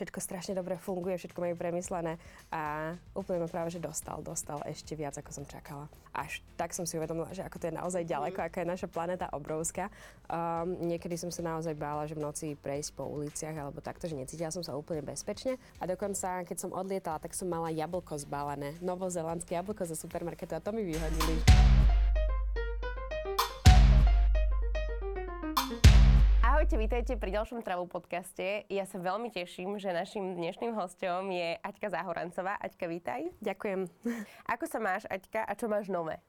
všetko strašne dobre funguje, všetko majú premyslené a úplne ma práve, že dostal ešte viac, ako som čakala. Až tak som si uvedomila, že ako to je naozaj ďaleko, aká je naša planéta obrovská. Niekedy som sa naozaj bála, že v noci prejsť po uliciach alebo takto, že necítila som sa úplne bezpečne. A dokonca, keď som odlietala, tak som mala jablko zbalené, novozélandské jablko zo supermarketu a to mi vyhodili. Ahojte, vítajte pri ďalšom Travo podcaste. Ja sa veľmi teším, že našim dnešným hosťom je Aťka Záhorancová. Aťka, vítaj. Ďakujem. Ako sa máš, Aťka, a čo máš nové?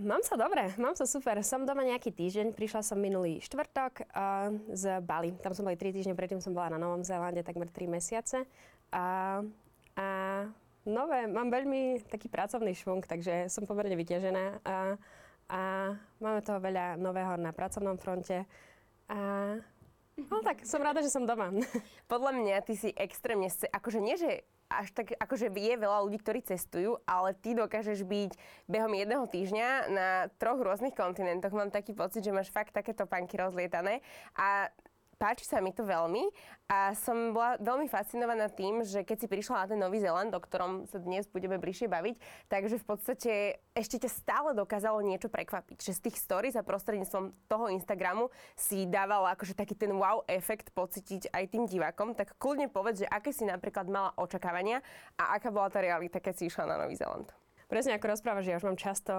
Mám sa dobre, mám sa super. Som doma nejaký týždeň, prišla som minulý štvrtok z Bali. Tam som boli 3 týždne, predtým som bola na Novom Zélande takmer 3 mesiace. Nové, mám veľmi taký pracovný švung, takže som pomerne vyťažená. A máme toho veľa nového na pracovnom fronte. Ale tak, som rada, že som doma. Podľa mňa ty si extrémne, akože nie, že až tak, akože je veľa ľudí, ktorí cestujú, ale ty dokážeš byť behom jedného týždňa na 3 rôznych kontinentoch. Mám taký pocit, že máš fakt takéto panky rozlietané a páči sa mi to veľmi a som bola veľmi fascinovaná tým, že keď si prišla na ten Nový Zéland, o ktorom sa dnes budeme bližšie baviť, takže v podstate ešte ťa stále dokázalo niečo prekvapiť. Že z tých stories a prostredníctvom toho Instagramu si dávala akože taký ten wow efekt pocítiť aj tým divákom. Tak kľudne povedz, že aké si napríklad mala očakávania a aká bola tá realita, keď si išla na Nový Zéland. Presne ako rozprávaš, že ja už mám často,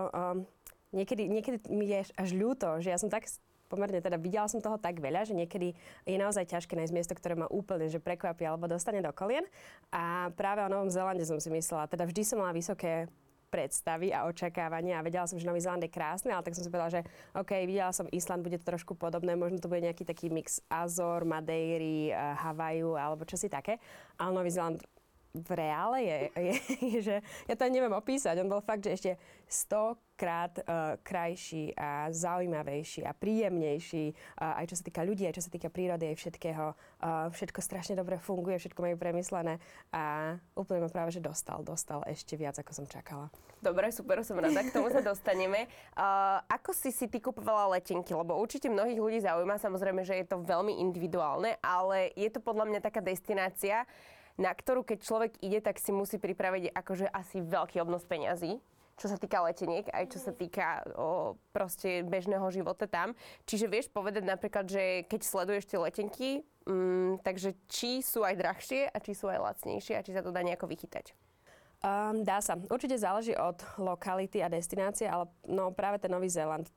niekedy mi je až ľúto, že ja som tak pomerne teda videla som toho tak veľa, že niekedy je naozaj ťažké nájsť miesto, ktoré ma úplne že prekvapí alebo dostane do kolien. A práve o Novom Zélande som si myslela, teda vždy som mala vysoké predstavy a očakávania a vedela som, že Nový Zéland je krásny, ale tak som si povedala, že OK, videla som Island, bude to trošku podobné, možno to bude nejaký taký mix Azor, Madeiry, Havaju alebo čosi také, ale Nový Zéland v reále je, že ja to neviem opísať. On bol fakt, že ešte 100-krát krajší a zaujímavejší a príjemnejší, aj čo sa týka ľudí, aj čo sa týka prírody, aj všetkého. Všetko strašne dobre funguje, všetko majú premyslené a úplne ma práve, že dostal ešte viac, ako som čakala. Dobre, super, som rada, k tomu sa dostaneme. Ako si ty kupovala letenky? Lebo určite mnohých ľudí zaujíma, samozrejme, že je to veľmi individuálne, ale je to podľa mňa taká destinácia, na ktorú keď človek ide, tak si musí pripraviť akože asi veľký obnos peňazí, čo sa týka leteniek, aj čo sa týka proste bežného života tam. Čiže vieš povedať napríklad, že keď sleduješ tie letenky, takže či sú aj drahšie a či sú aj lacnejšie a či sa to dá nejako vychytať? Dá sa. Určite záleží od lokality a destinácie, ale no, práve ten Nový Zéland.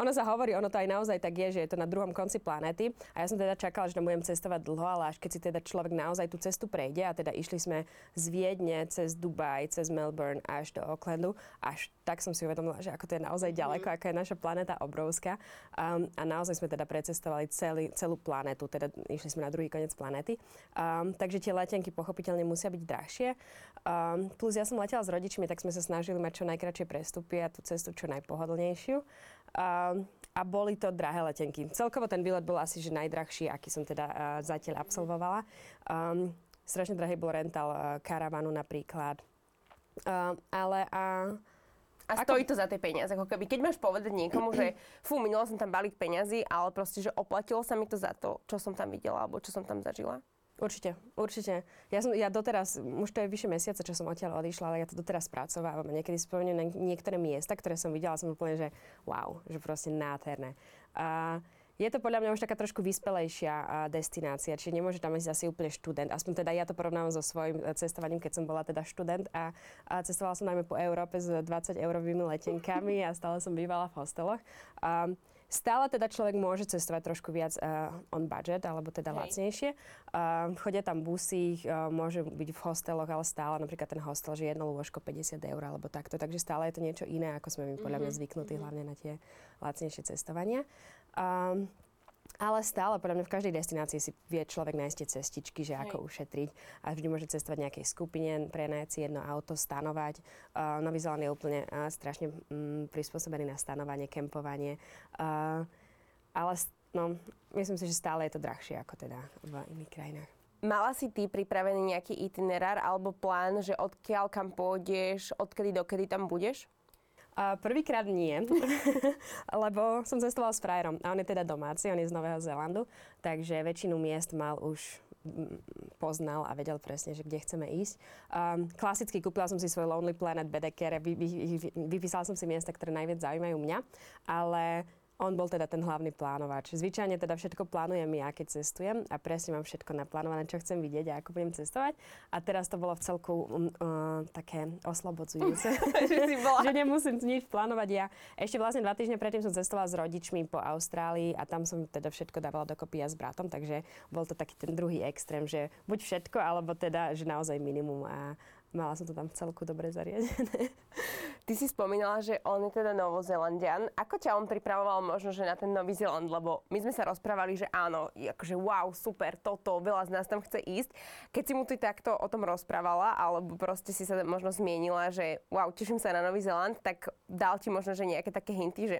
Ono sa hovorí, ono to aj naozaj tak je, že je to na druhom konci planéty a ja som teda čakala, že tam budem cestovať dlho, ale až keď si teda človek naozaj tú cestu prejde a teda išli sme z Viedne cez Dubaj, cez Melbourne až do Aucklandu, až tak som si uvedomila, že ako to je naozaj ďaleko, aká je naša planéta obrovská a naozaj sme teda precestovali celú planetu, teda išli sme na druhý koniec planéty, takže tie letenky pochopiteľne musia byť drahšie. Plus ja som letela s rodičmi, tak sme sa snažili mať čo najkratšie prestupy a tú cestu čo najpohodlnejšiu. A boli to drahé letenky. Celkovo ten výlet bol asi že najdrahší, aký som teda zatiaľ absolvovala. Strašne drahý bol rental karavanu napríklad. A stojí to za tie peniaze, ako keby, keď máš povedať niekomu, že minula som tam balík peňazí, ale proste, že oplatilo sa mi to za to, čo som tam videla, alebo čo som tam zažila? Určite. Ja doteraz, už to je vyššie mesiace, čo som odtiaľ odišla, ale ja to doteraz spracovávam. Niekedy spomínam na niektoré miesta, ktoré som videla, som úplne, že wow, že proste nádherné. Je to podľa mňa už taká trošku vyspelejšia destinácia, čiže nemôže tam ísť asi úplne študent. Aspoň teda ja to porovnávam so svojím cestovaním, keď som bola teda študent a cestovala som najmä po Európe s 20-eurovými letenkami a stále som bývala v hosteloch. Stále teda človek môže cestovať trošku viac on budget, alebo teda lacnejšie. Chodia tam busy, môže byť v hosteloch, ale stále napríklad ten hostel, že jedno lôžko 50 € alebo takto. Takže stále je to niečo iné, ako sme my podľa mňa zvyknutí, hlavne na tie lacnejšie cestovania. Ale stále, podľa mňa v každej destinácii si vie človek nájsť tie cestičky, že ako ušetriť. A vždy môže cestovať v nejakej skupine, prenajať si jedno auto, stanovať. Nový Zéland je úplne strašne prispôsobený na stanovanie, kempovanie. Ale myslím si, že stále je to drahšie ako teda v iných krajinách. Mala si ty pripravený nejaký itinerár alebo plán, že odkiaľ kam pôjdeš, odkedy dokedy tam budeš? Prvýkrát nie, lebo som cestovala s frajerom a on je teda domáci, on je z Nového Zélandu, takže väčšinu miest mal už poznal a vedel presne, že kde chceme ísť. Klasicky kúpila som si svoj Lonely Planet BDK, vypísala som si miesta, ktoré najviac zaujímajú mňa, ale on bol teda ten hlavný plánovač. Zvyčajne teda všetko plánujem ja, keď cestujem a presne mám všetko naplánované, čo chcem vidieť a ako budem cestovať. A teraz to bolo v celku také oslobodzujúce, že nemusím nič plánovať ja. Ešte vlastne 2 týždne predtým som cestovala s rodičmi po Austrálii a tam som teda všetko dávala dokopy ja s bratom, takže bol to taký ten druhý extrém, že buď všetko, alebo teda, že naozaj minimum a mala som to tam v celku dobre zariadené. Ty si spomínala, že on je teda Novozélandian. Ako ťa on pripravoval možno, že na ten Nový Zéland? Lebo my sme sa rozprávali, že áno, akože wow, super, toto, veľa z nás tam chce ísť. Keď si mu ty takto o tom rozprávala, alebo proste si sa možno zmienila, že wow, teším sa na Nový Zéland, tak dal ti možno, že nejaké také hinty, že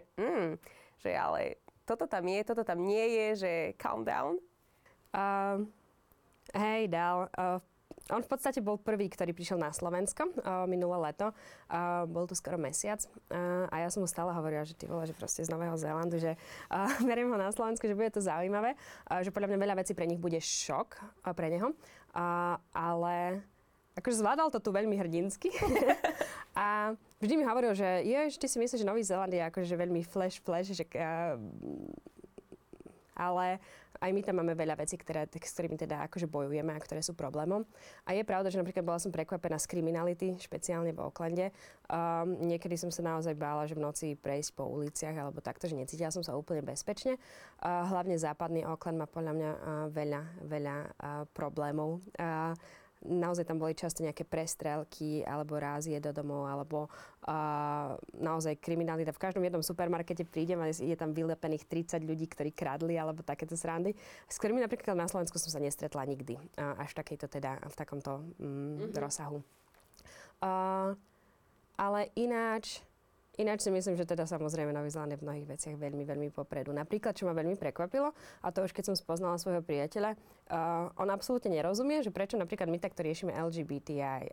že ale toto tam je, toto tam nie je, že calm down? Hej, dal. On v podstate bol prvý, ktorý prišiel na Slovensko minulé leto. Bol tu skoro mesiac a ja som mu stále hovorila, že ty vole, že proste z Nového Zélandu, že beriem ho na Slovensku, že bude to zaujímavé, že podľa mňa veľa vecí pre nich bude šok pre neho, ale akože zvládal to tu veľmi hrdinsky. A vždy mi hovoril, že ty si myslíš, že Nový Zéland je akože veľmi flash, že ale aj my tam máme veľa vecí, s ktorými teda akože bojujeme a ktoré sú problémom. A je pravda, že napríklad bola som prekvapená z kriminality, špeciálne v Aucklande. Niekedy som sa naozaj bála, že v noci prejsť po uliciach alebo takto, že necítila som sa úplne bezpečne. Hlavne západný Auckland má podľa mňa veľa problémov. Naozaj tam boli často nejaké prestrelky alebo rázie do domov, alebo naozaj kriminalita. V každom jednom supermarkete prídem a je tam vylepených 30 ľudí, ktorí kradli alebo takéto srandy, s ktorými napríklad na Slovensku som sa nestretla nikdy. Až takejto teda, v takomto rozsahu. Ale ináč si myslím, že teda samozrejme Nový Zéland je v mnohých veciach veľmi, veľmi popredu. Napríklad, čo ma veľmi prekvapilo, a to už keď som spoznala svojho priateľa, on absolútne nerozumie, že prečo napríklad my takto riešime LGBTI,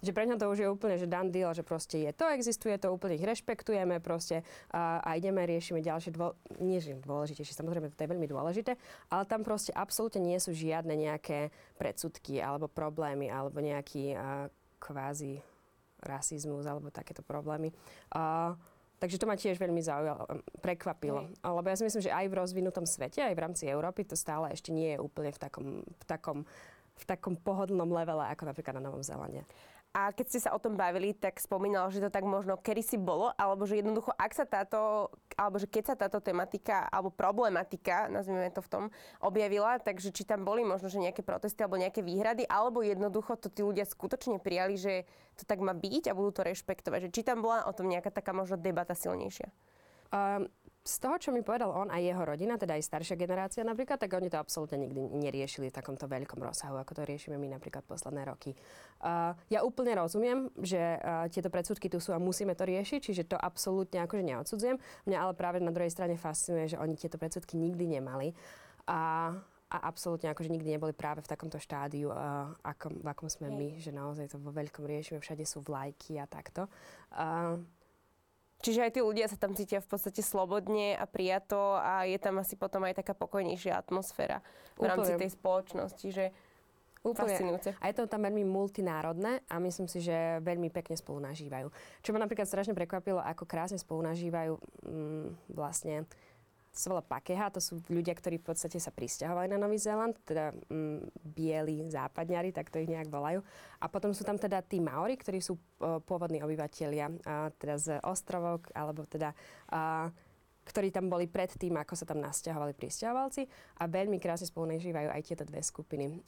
že pre ňa to už je úplne, že done deal, že proste je to, existuje to, úplne ich rešpektujeme proste a ideme, riešime ďalšie, nie že dôležitejšie, samozrejme to je veľmi dôležité, ale tam proste absolútne nie sú žiadne nejaké predsudky alebo problémy alebo nejaký kvázi rasizmus alebo takéto problémy. Takže to ma tiež veľmi prekvapilo. Lebo ja si myslím, že aj v rozvinutom svete, aj v rámci Európy, to stále ešte nie je úplne v takom pohodlnom levele, ako napríklad na Novom Zélande. A keď ste sa o tom bavili, tak spomínal, že to tak možno kedysi bolo, alebo že jednoducho, keď sa táto tematika, alebo problematika, nazvime to v tom, objavila, takže či tam boli možno, že nejaké protesty, alebo nejaké výhrady, alebo jednoducho to tí ľudia skutočne prijali, že to tak má byť a budú to rešpektovať. Že či tam bola o tom nejaká taká možno debata silnejšia? Z toho, čo mi povedal on a jeho rodina, teda aj staršia generácia napríklad, tak oni to absolútne nikdy neriešili v takomto veľkom rozsahu, ako to riešime my napríklad posledné roky. Ja úplne rozumiem, že tieto predsudky tu sú a musíme to riešiť, čiže to absolútne akože neodsudzujem. Mňa ale práve na druhej strane fascinuje, že oni tieto predsudky nikdy nemali a absolútne akože nikdy neboli práve v takomto štádiu, v akom sme my, že naozaj to vo veľkom riešime, všade sú vlajky a takto. Čiže aj tí ľudia sa tam cítia v podstate slobodne a prijato a je tam asi potom aj taká pokojnejšia atmosféra v rámci tej spoločnosti, že fascinujúce. A je to tam veľmi multinárodné a myslím si, že veľmi pekne spolunažívajú. Čo ma napríklad strašne prekvapilo, ako krásne spolunažívajú vlastne sa volá Pakeha, to sú ľudia, ktorí v podstate sa prisťahovali na Nový Zéland, teda bieli západňari, tak to ich nejak volajú. A potom sú tam teda tí Maori, ktorí sú pôvodní obyvatelia, teda z ostrovov, alebo teda, ktorí tam boli predtým, ako sa tam nasťahovali prisťahovalci. A veľmi krásne spolunažívajú aj tieto dve skupiny.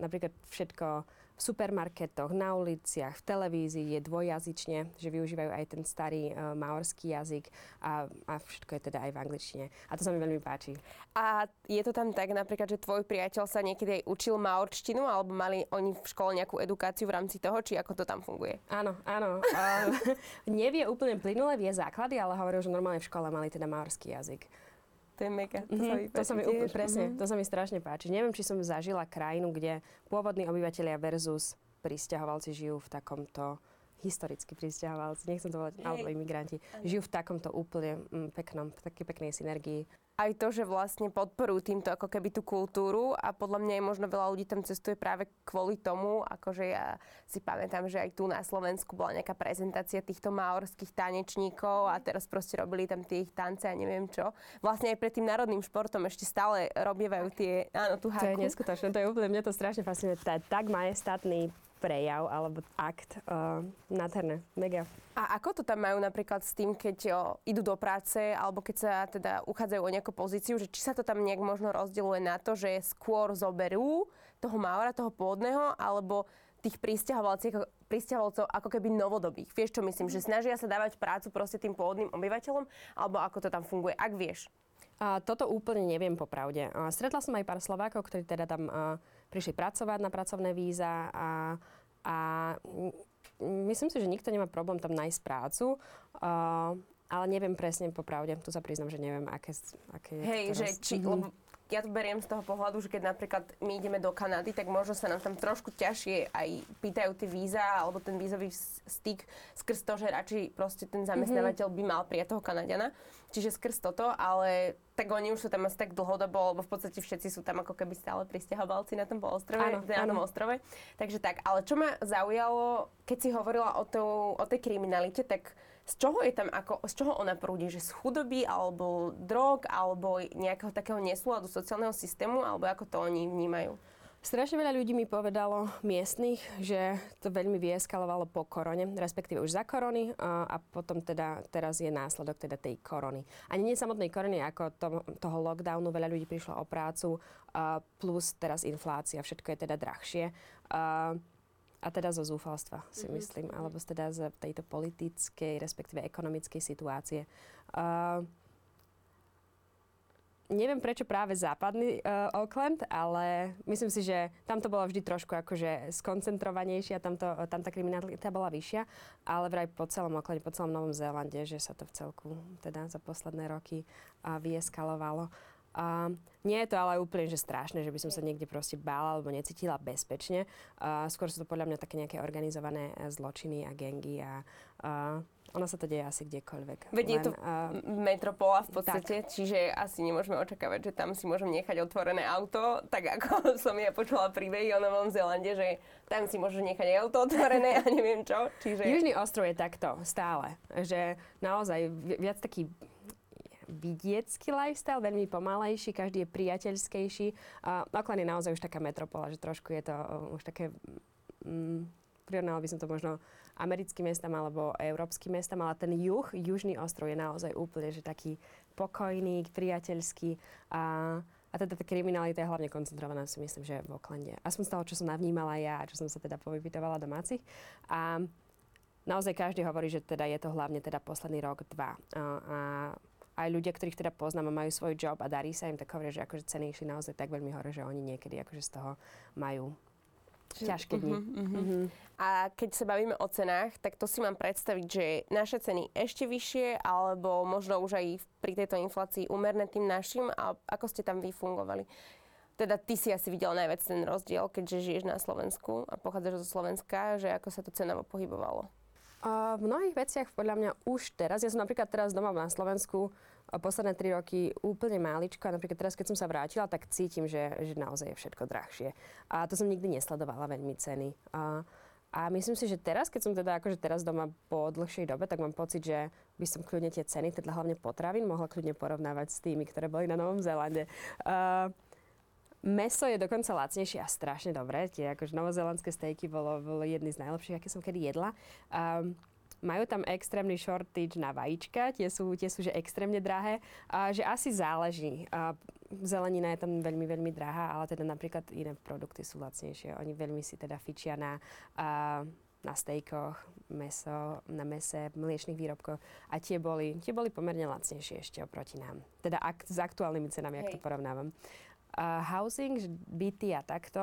Napríklad všetko v supermarketoch, na uliciach, v televízii je dvojjazyčne, že využívajú aj ten starý maorský jazyk a všetko je teda aj v angličtine. A to sa mi veľmi páči. A je to tam tak napríklad, že tvoj priateľ sa niekedy aj učil maorčtinu alebo mali oni v škole nejakú edukáciu v rámci toho, či ako to tam funguje? Áno. Nevie úplne plynule, vie základy, ale hovoril, že normálne v škole mali teda maorský jazyk. To je mega, to sa mi strašne páči. Neviem, či som zažila krajinu, kde pôvodní obyvateľia versus prisťahovalci žijú v takomto, historicky prisťahovalci, nechcem to volať, alebo imigranti, žijú v takomto úplne peknej synergii. aj to, že vlastne podporujú týmto ako keby tú kultúru a podľa mňa je možno veľa ľudí tam cestuje práve kvôli tomu, akože ja si pamätám, že aj tu na Slovensku bola nejaká prezentácia týchto maorských tanečníkov a teraz proste robili tam tie ich tance a neviem čo. Vlastne aj pred tým národným športom ešte stále robievajú tie, áno, tú háku. To je neskutočné, to je úplne, mňa to strašne fascinuje, tak majestátny prejav alebo akt nádherné, mega. A ako to tam majú napríklad s tým, keď idú do práce alebo keď sa teda uchádzajú o nejakú pozíciu, že či sa to tam nejak možno rozdeľuje na to, že skôr zoberú toho Maora, toho pôvodného, alebo tých pristahovalcov ako keby novodobých. Vieš, čo myslím, že snažia sa dávať prácu proste tým pôvodným obyvateľom, alebo ako to tam funguje, ak vieš? Toto úplne neviem popravde. Stretla som aj pár Slovákov, ktorí teda tam prišli pracovať na pracovné víza a myslím si, že nikto nemá problém tam nájsť prácu. Ale neviem presne popravde. Tu sa priznám, že neviem, aké je to teraz. Ja to beriem z toho pohľadu, že keď napríklad my ideme do Kanady, tak možno sa nám tam trošku ťažšie aj pýtajú tie víza alebo ten vízový styk skrz to, že radšej proste ten zamestnávateľ by mal prijať toho Kanadiana. Čiže skrz toto, ale tak oni už sú tam asi tak dlhodobo, lebo v podstate všetci sú tam ako keby stále prisťahovalci na tom polostrove, na tom ostrove. Takže tak, ale čo ma zaujalo, keď si hovorila o tej kriminalite, tak z čoho ona prúdi? Že z chudoby, alebo drog, alebo nejakého takého nesúladu sociálneho systému, alebo ako to oni vnímajú? Strašne veľa ľudí mi povedalo miestnych, že to veľmi vyeskalovalo po korone, respektíve už za korony a potom teda teraz je následok teda tej korony. Ani nie samotnej korony, ako toho lockdownu veľa ľudí prišlo o prácu, plus teraz inflácia, všetko je teda drahšie. A teda zo zúfalstva, si myslím, alebo teda z tejto politickej, respektíve ekonomickej situácie. Neviem prečo práve západný Auckland, ale myslím si, že tam to bolo vždy trošku akože skoncentrovanejšie a tam tá kriminalita bola vyššia, ale vraj po celom Aucklande, po celom Novom Zélande, že sa to v celku teda za posledné roky vyeskalovalo. Nie je to ale úplne že strašné, že by som sa niekde proste bála alebo necítila bezpečne. Skôr sú to podľa mňa také nejaké organizované zločiny a gangy a ono sa to deje asi kdekoľvek. Veď je to metropola v podstate, tak. Čiže asi nemôžeme očakávať, že tam si môžem nechať otvorené auto, tak ako som ja počula príbehy o Novom Zélande, že tam si môžeš nechať aj auto otvorené a neviem čo. Čiže Južný ostrov je takto stále, že naozaj viac taký vidiecký lifestyle, veľmi pomalejší, každý je priateľskejší. Auckland je naozaj už taká metropola, že trošku je to už také, prirovnala by som to možno americkým mestám alebo európskym mestám, ale ten južný ostrov je naozaj úplne že taký pokojný, priateľský a teda tá kriminalita je hlavne koncentrovaná, si myslím, že v Aucklande. Aspoň z toho, čo som navnímala ja a čo som sa teda povypytovala domácich. A naozaj každý hovorí, že teda je to hlavne teda posledný rok, dva. Aj ľudia, ktorých teda poznám a majú svoj job a darí sa im, tak hovoria, že akože ceny išli naozaj tak veľmi hore, že oni niekedy akože z toho majú ťažké dni. A keď sa bavíme o cenách, tak to si mám predstaviť, že naše ceny ešte vyššie, alebo možno už aj pri tejto inflácii úmerné tým našim, a ako ste tam vyfungovali? Teda ty si asi videl najviac ten rozdiel, keďže žiješ na Slovensku a pochádzaš zo Slovenska, že ako sa to cenovo pohybovalo? V mnohých veciach podľa mňa už teraz, ja som napríklad teraz doma na Slovensku posledné 3 roky úplne máličko a napríklad teraz, keď som sa vrátila, tak cítim, že naozaj je všetko drahšie. A to som nikdy nesledovala veľmi ceny. A myslím si, že teraz, keď som teda akože teraz doma po dlhšej dobe, tak mám pocit, že by som kľudne tie ceny, teda hlavne potravín, mohla kľudne porovnávať s tými, ktoré boli na Novom Zélande. Meso je dokonca lacnejšie a strašne dobré. Tie akože novozélandské stejky bolo jedny z najlepších, aké som kedy jedla. Majú tam extrémny shortage na vajíčka, tie sú že extrémne drahé. Že asi záleží. Zelenina je tam veľmi, veľmi drahá, ale teda napríklad iné produkty sú lacnejšie. Oni veľmi si teda fičia na stejkoch, na mese, mliečnych výrobkoch a tie boli pomerne lacnejšie ešte oproti nám. Teda s aktuálnymi cenami, ak to porovnávam. Housing, byty a takto,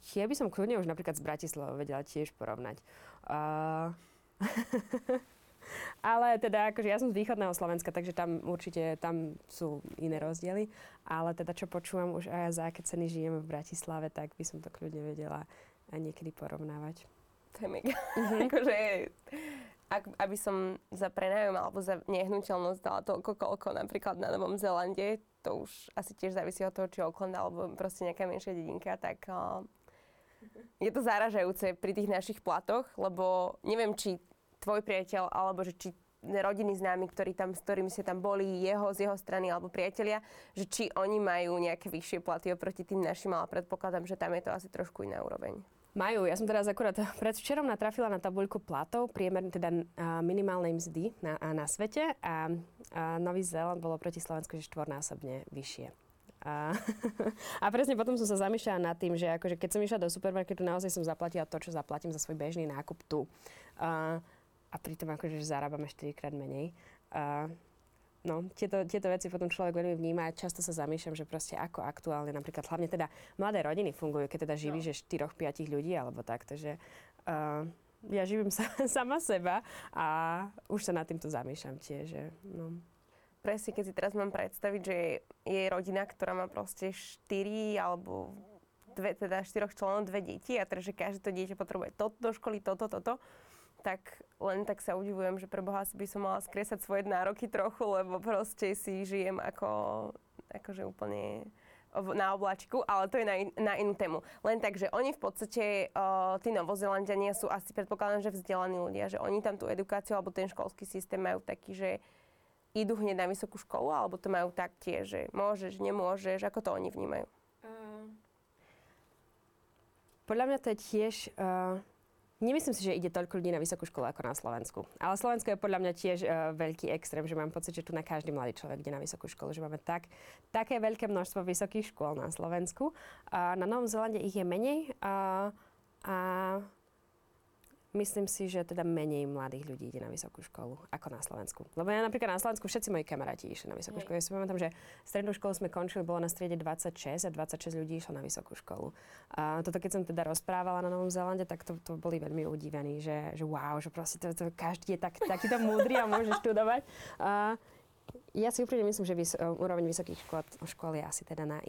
tie by som kľudne už napríklad z Bratislavy vedela tiež porovnať. Ale teda, akože ja som z východného Slovenska, takže tam určite sú iné rozdiely. Ale teda, čo počúvam už aj za aké ceny žijem v Bratislave, tak by som to kľudne vedela aj niekedy porovnávať. To je mega. Akože aby som za prenájom alebo za nehnuteľnosť dala toľko, koľko napríklad na Novom Zélande, to už asi tiež závisí od toho, či Auckland alebo proste nejaká menšia dedinka, tak je to zaražajúce pri tých našich platoch, lebo neviem, či tvoj priateľ alebo že či rodiny známi, ktorí tam, s ktorými ste tam boli, z jeho strany alebo priatelia, že či oni majú nejaké vyššie platy oproti tým našim, ale predpokladám, že tam je to asi trošku iná úroveň. Majú. Ja som teraz akurát predvčerom natrafila na tabuľku platov, priemer teda minimálnej mzdy na svete a Nový Zéland bolo proti Slovensku že štvornásobne vyššie. A presne potom som sa zamýšľala nad tým, že akože keď som išla do supermarketu, naozaj som zaplatila to, čo zaplatím za svoj bežný nákup tu. A pritom akože zarábame 4-krát menej. No, tieto veci potom človek veľmi vníma a často sa zamýšľam, že proste ako aktuálne napríklad hlavne teda mladé rodiny fungujú, keď teda živí, že 4-5 ľudí alebo tak, takže ja živím sama seba a už sa nad týmto zamýšľam tiež, že no. Presne, keď si teraz mám predstaviť, že je rodina, ktorá má proste 4 alebo teda 4 členov, 2 deti a teda, že každé to dieťa potrebuje toto do školy, toto. Tak len tak sa udivujem, že pre Boha si by som mala skresať svoje nároky trochu, lebo proste si žijem akože úplne na obláčiku, ale to je na inú tému. Len tak, že oni v podstate, tí Novozélanďania sú asi, predpokladám, že vzdelaní ľudia, že oni tam tú edukáciu alebo ten školský systém majú taký, že idú hneď na vysokú školu, alebo to majú tak tie, že môžeš, nemôžeš, ako to oni vnímajú? Podľa mňa to je tiež... Nemyslím si, že ide toľko ľudí na vysokú školu ako na Slovensku. Ale Slovensko je podľa mňa tiež veľký extrém, že mám pocit, že tu na každý mladý človek ide na vysokú školu, že máme také veľké množstvo vysokých škôl na Slovensku. Na Novom Zélande ich je menej a myslím si, že teda menej mladých ľudí ide na vysokú školu ako na Slovensku. Lebo ja napríklad na Slovensku všetci moji kamaráti išli na vysokú školu. Ja si pamätám, že strednú školu sme končili, bolo na striede 26 a 26 ľudí išlo na vysokú školu. A toto, keď som teda rozprávala na Novom Zélande, tak to boli veľmi udivení, že wow, že proste to každý je takýto múdry a môže študovať. Ja si úprimne myslím, že úroveň vysokých škôl je asi teda na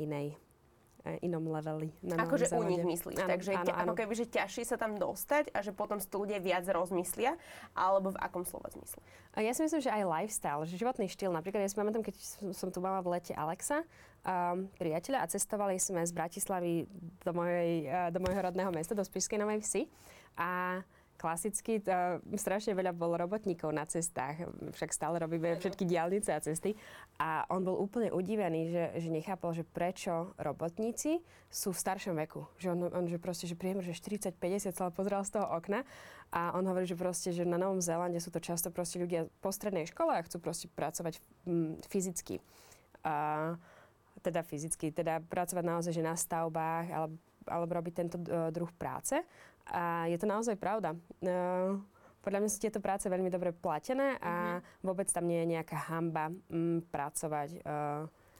inom leveli. Akože u nich myslíš, áno, takže áno. Ako keby, že ťažšie sa tam dostať a že potom ľudia viac rozmyslia, alebo v akom slova zmysle? Ja si myslím, že aj lifestyle, že životný štýl. Napríklad ja si pamätám, keď som tu mala v lete Alexa, priateľa, a cestovali sme z Bratislavy do mojho rodného mesta, do Spišskej Novej Vsi. A klasicky strašne veľa bolo robotníkov na cestách, však stále robíme všetky diaľnice a cesty. A on bol úplne udivený, že nechápal, že prečo robotníci sú v staršom veku. Že on že proste, že priemer, že 40-50 sa pozeral z toho okna a on hovorí, že proste, že na Novom Zélande sú to často proste ľudia po strednej škole a chcú proste pracovať fyzicky. Teda fyzicky, teda pracovať naozaj, že na stavbách alebo robiť tento druh práce. A je to naozaj pravda. Podľa mňa sú tieto práce veľmi dobre platené a vôbec tam nie je nejaká hanba pracovať.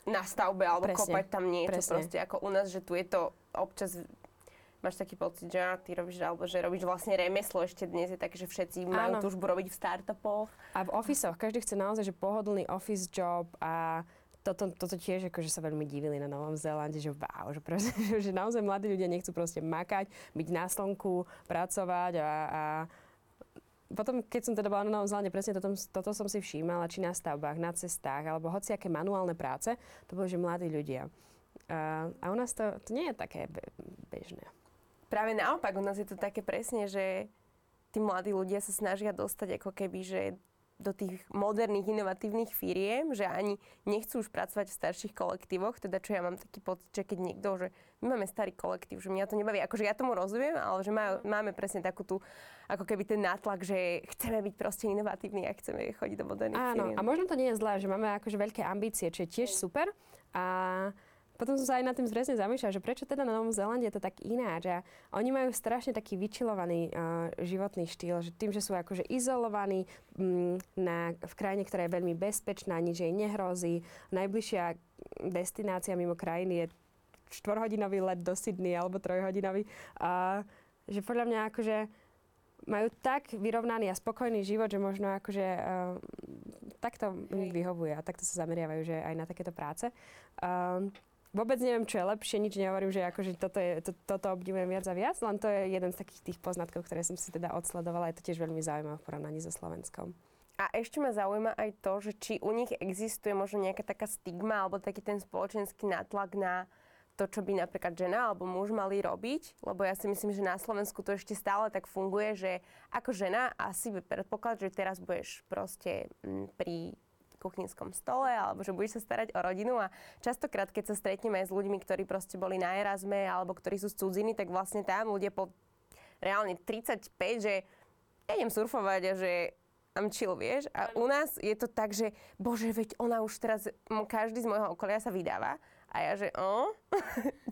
Na stavbe alebo presne, kopať tam nie je to proste ako u nás, že tu je to občas... Máš taký pocit, že ty robíš, alebo že robíš vlastne remeslo ešte dnes, je také, že všetci majú túžbu robiť v startupoch. A v ofisoch. Každý chce naozaj, že pohodlný office job a... Toto tiež akože sa veľmi divili na Novom Zélande, že wow, že naozaj mladí ľudia nechcú proste makať, byť na slnku, pracovať a potom, keď som teda bola na Novom Zélande, presne toto som si všímala, či na stavbách, na cestách, alebo hociaké manuálne práce, to bolo, že mladí ľudia. A u nás to nie je také bežné. Práve naopak, u nás je to také presne, že tí mladí ľudia sa snažia dostať ako keby, že do tých moderných, inovatívnych firiem, že ani nechcú už pracovať v starších kolektívoch, teda čo ja mám taký pocit, že keď niekto, že my máme starý kolektív, že mňa to nebaví, akože ja tomu rozumiem, ale že máme presne takú tú, ako keby ten nátlak, že chceme byť proste inovatívni a chceme chodiť do moderných firiem. Áno, a možno to nie je zlé, že máme akože veľké ambície, čo je tiež super a potom som sa aj nad tým presne zamýšľala, že prečo teda na Novom Zélande je to tak ináč. A oni majú strašne taký vyčilovaný životný štýl, že tým, že sú akože izolovaní v krajine, ktorá je veľmi bezpečná, nič jej nehrozí. Najbližšia destinácia mimo krajiny je 4-hodinový let do Sydney alebo 3-hodinový. Že podľa mňa akože majú tak vyrovnaný a spokojný život, že možno akože takto im vyhovuje a takto sa zameriavajú že aj na takéto práce. vôbec neviem, čo je lepšie, nič nehovorím, že akože toto obdivujem viac a viac, len to je jeden z takých tých poznatkov, ktoré som si teda odsledovala, je to tiež veľmi zaujímavé v porovnaní so Slovenskom. A ešte ma zaujíma aj to, že či u nich existuje možno nejaká taká stigma alebo taký ten spoločenský nátlak na to, čo by napríklad žena alebo muž mali robiť, lebo ja si myslím, že na Slovensku to ešte stále tak funguje, že ako žena asi by predpoklad, že teraz budeš proste pri kuchynskom stole, alebo že budeš sa starať o rodinu a častokrát, keď sa stretneme aj s ľuďmi, ktorí proste boli na Erasme alebo ktorí sú z cudziny, tak vlastne tam ľudia po reálne 35, že ja idem surfovať a že I'm chill, vieš. A u nás je to tak, že bože, veď ona už teraz, každý z môjho okolia sa vydáva a ja, že o?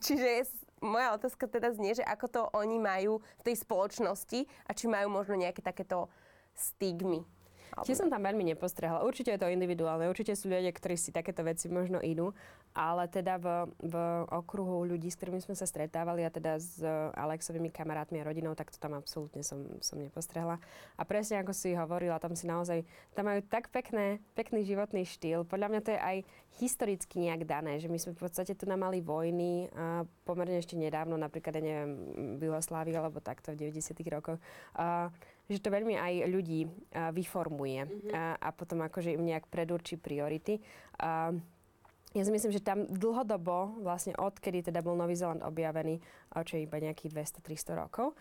Čiže moja otázka teda znie, že ako to oni majú v tej spoločnosti a či majú možno nejaké takéto stigmy. Tiež som tam veľmi nepostrehla. Určite je to individuálne, určite sú ľudia, ktorí si takéto veci možno idú, ale teda v okruhu ľudí, s ktorými sme sa stretávali a teda s Alexovými kamarátmi a rodinou, tak to tam absolútne som nepostrehla. A presne ako si hovorila, tam si naozaj, tam majú tak pekný životný štýl. Podľa mňa to je aj historicky nejak dané, že my sme v podstate tu mali vojny a pomerne ešte nedávno, napríklad, ja neviem, v Juhoslávii alebo takto v 90. rokoch. Že to veľmi aj ľudí vyformuje a potom akože im nejak predurčí priority. Ja si myslím, že tam dlhodobo, vlastne odkedy teda bol Nový Zéland objavený, čo je iba nejakých 200-300 rokov,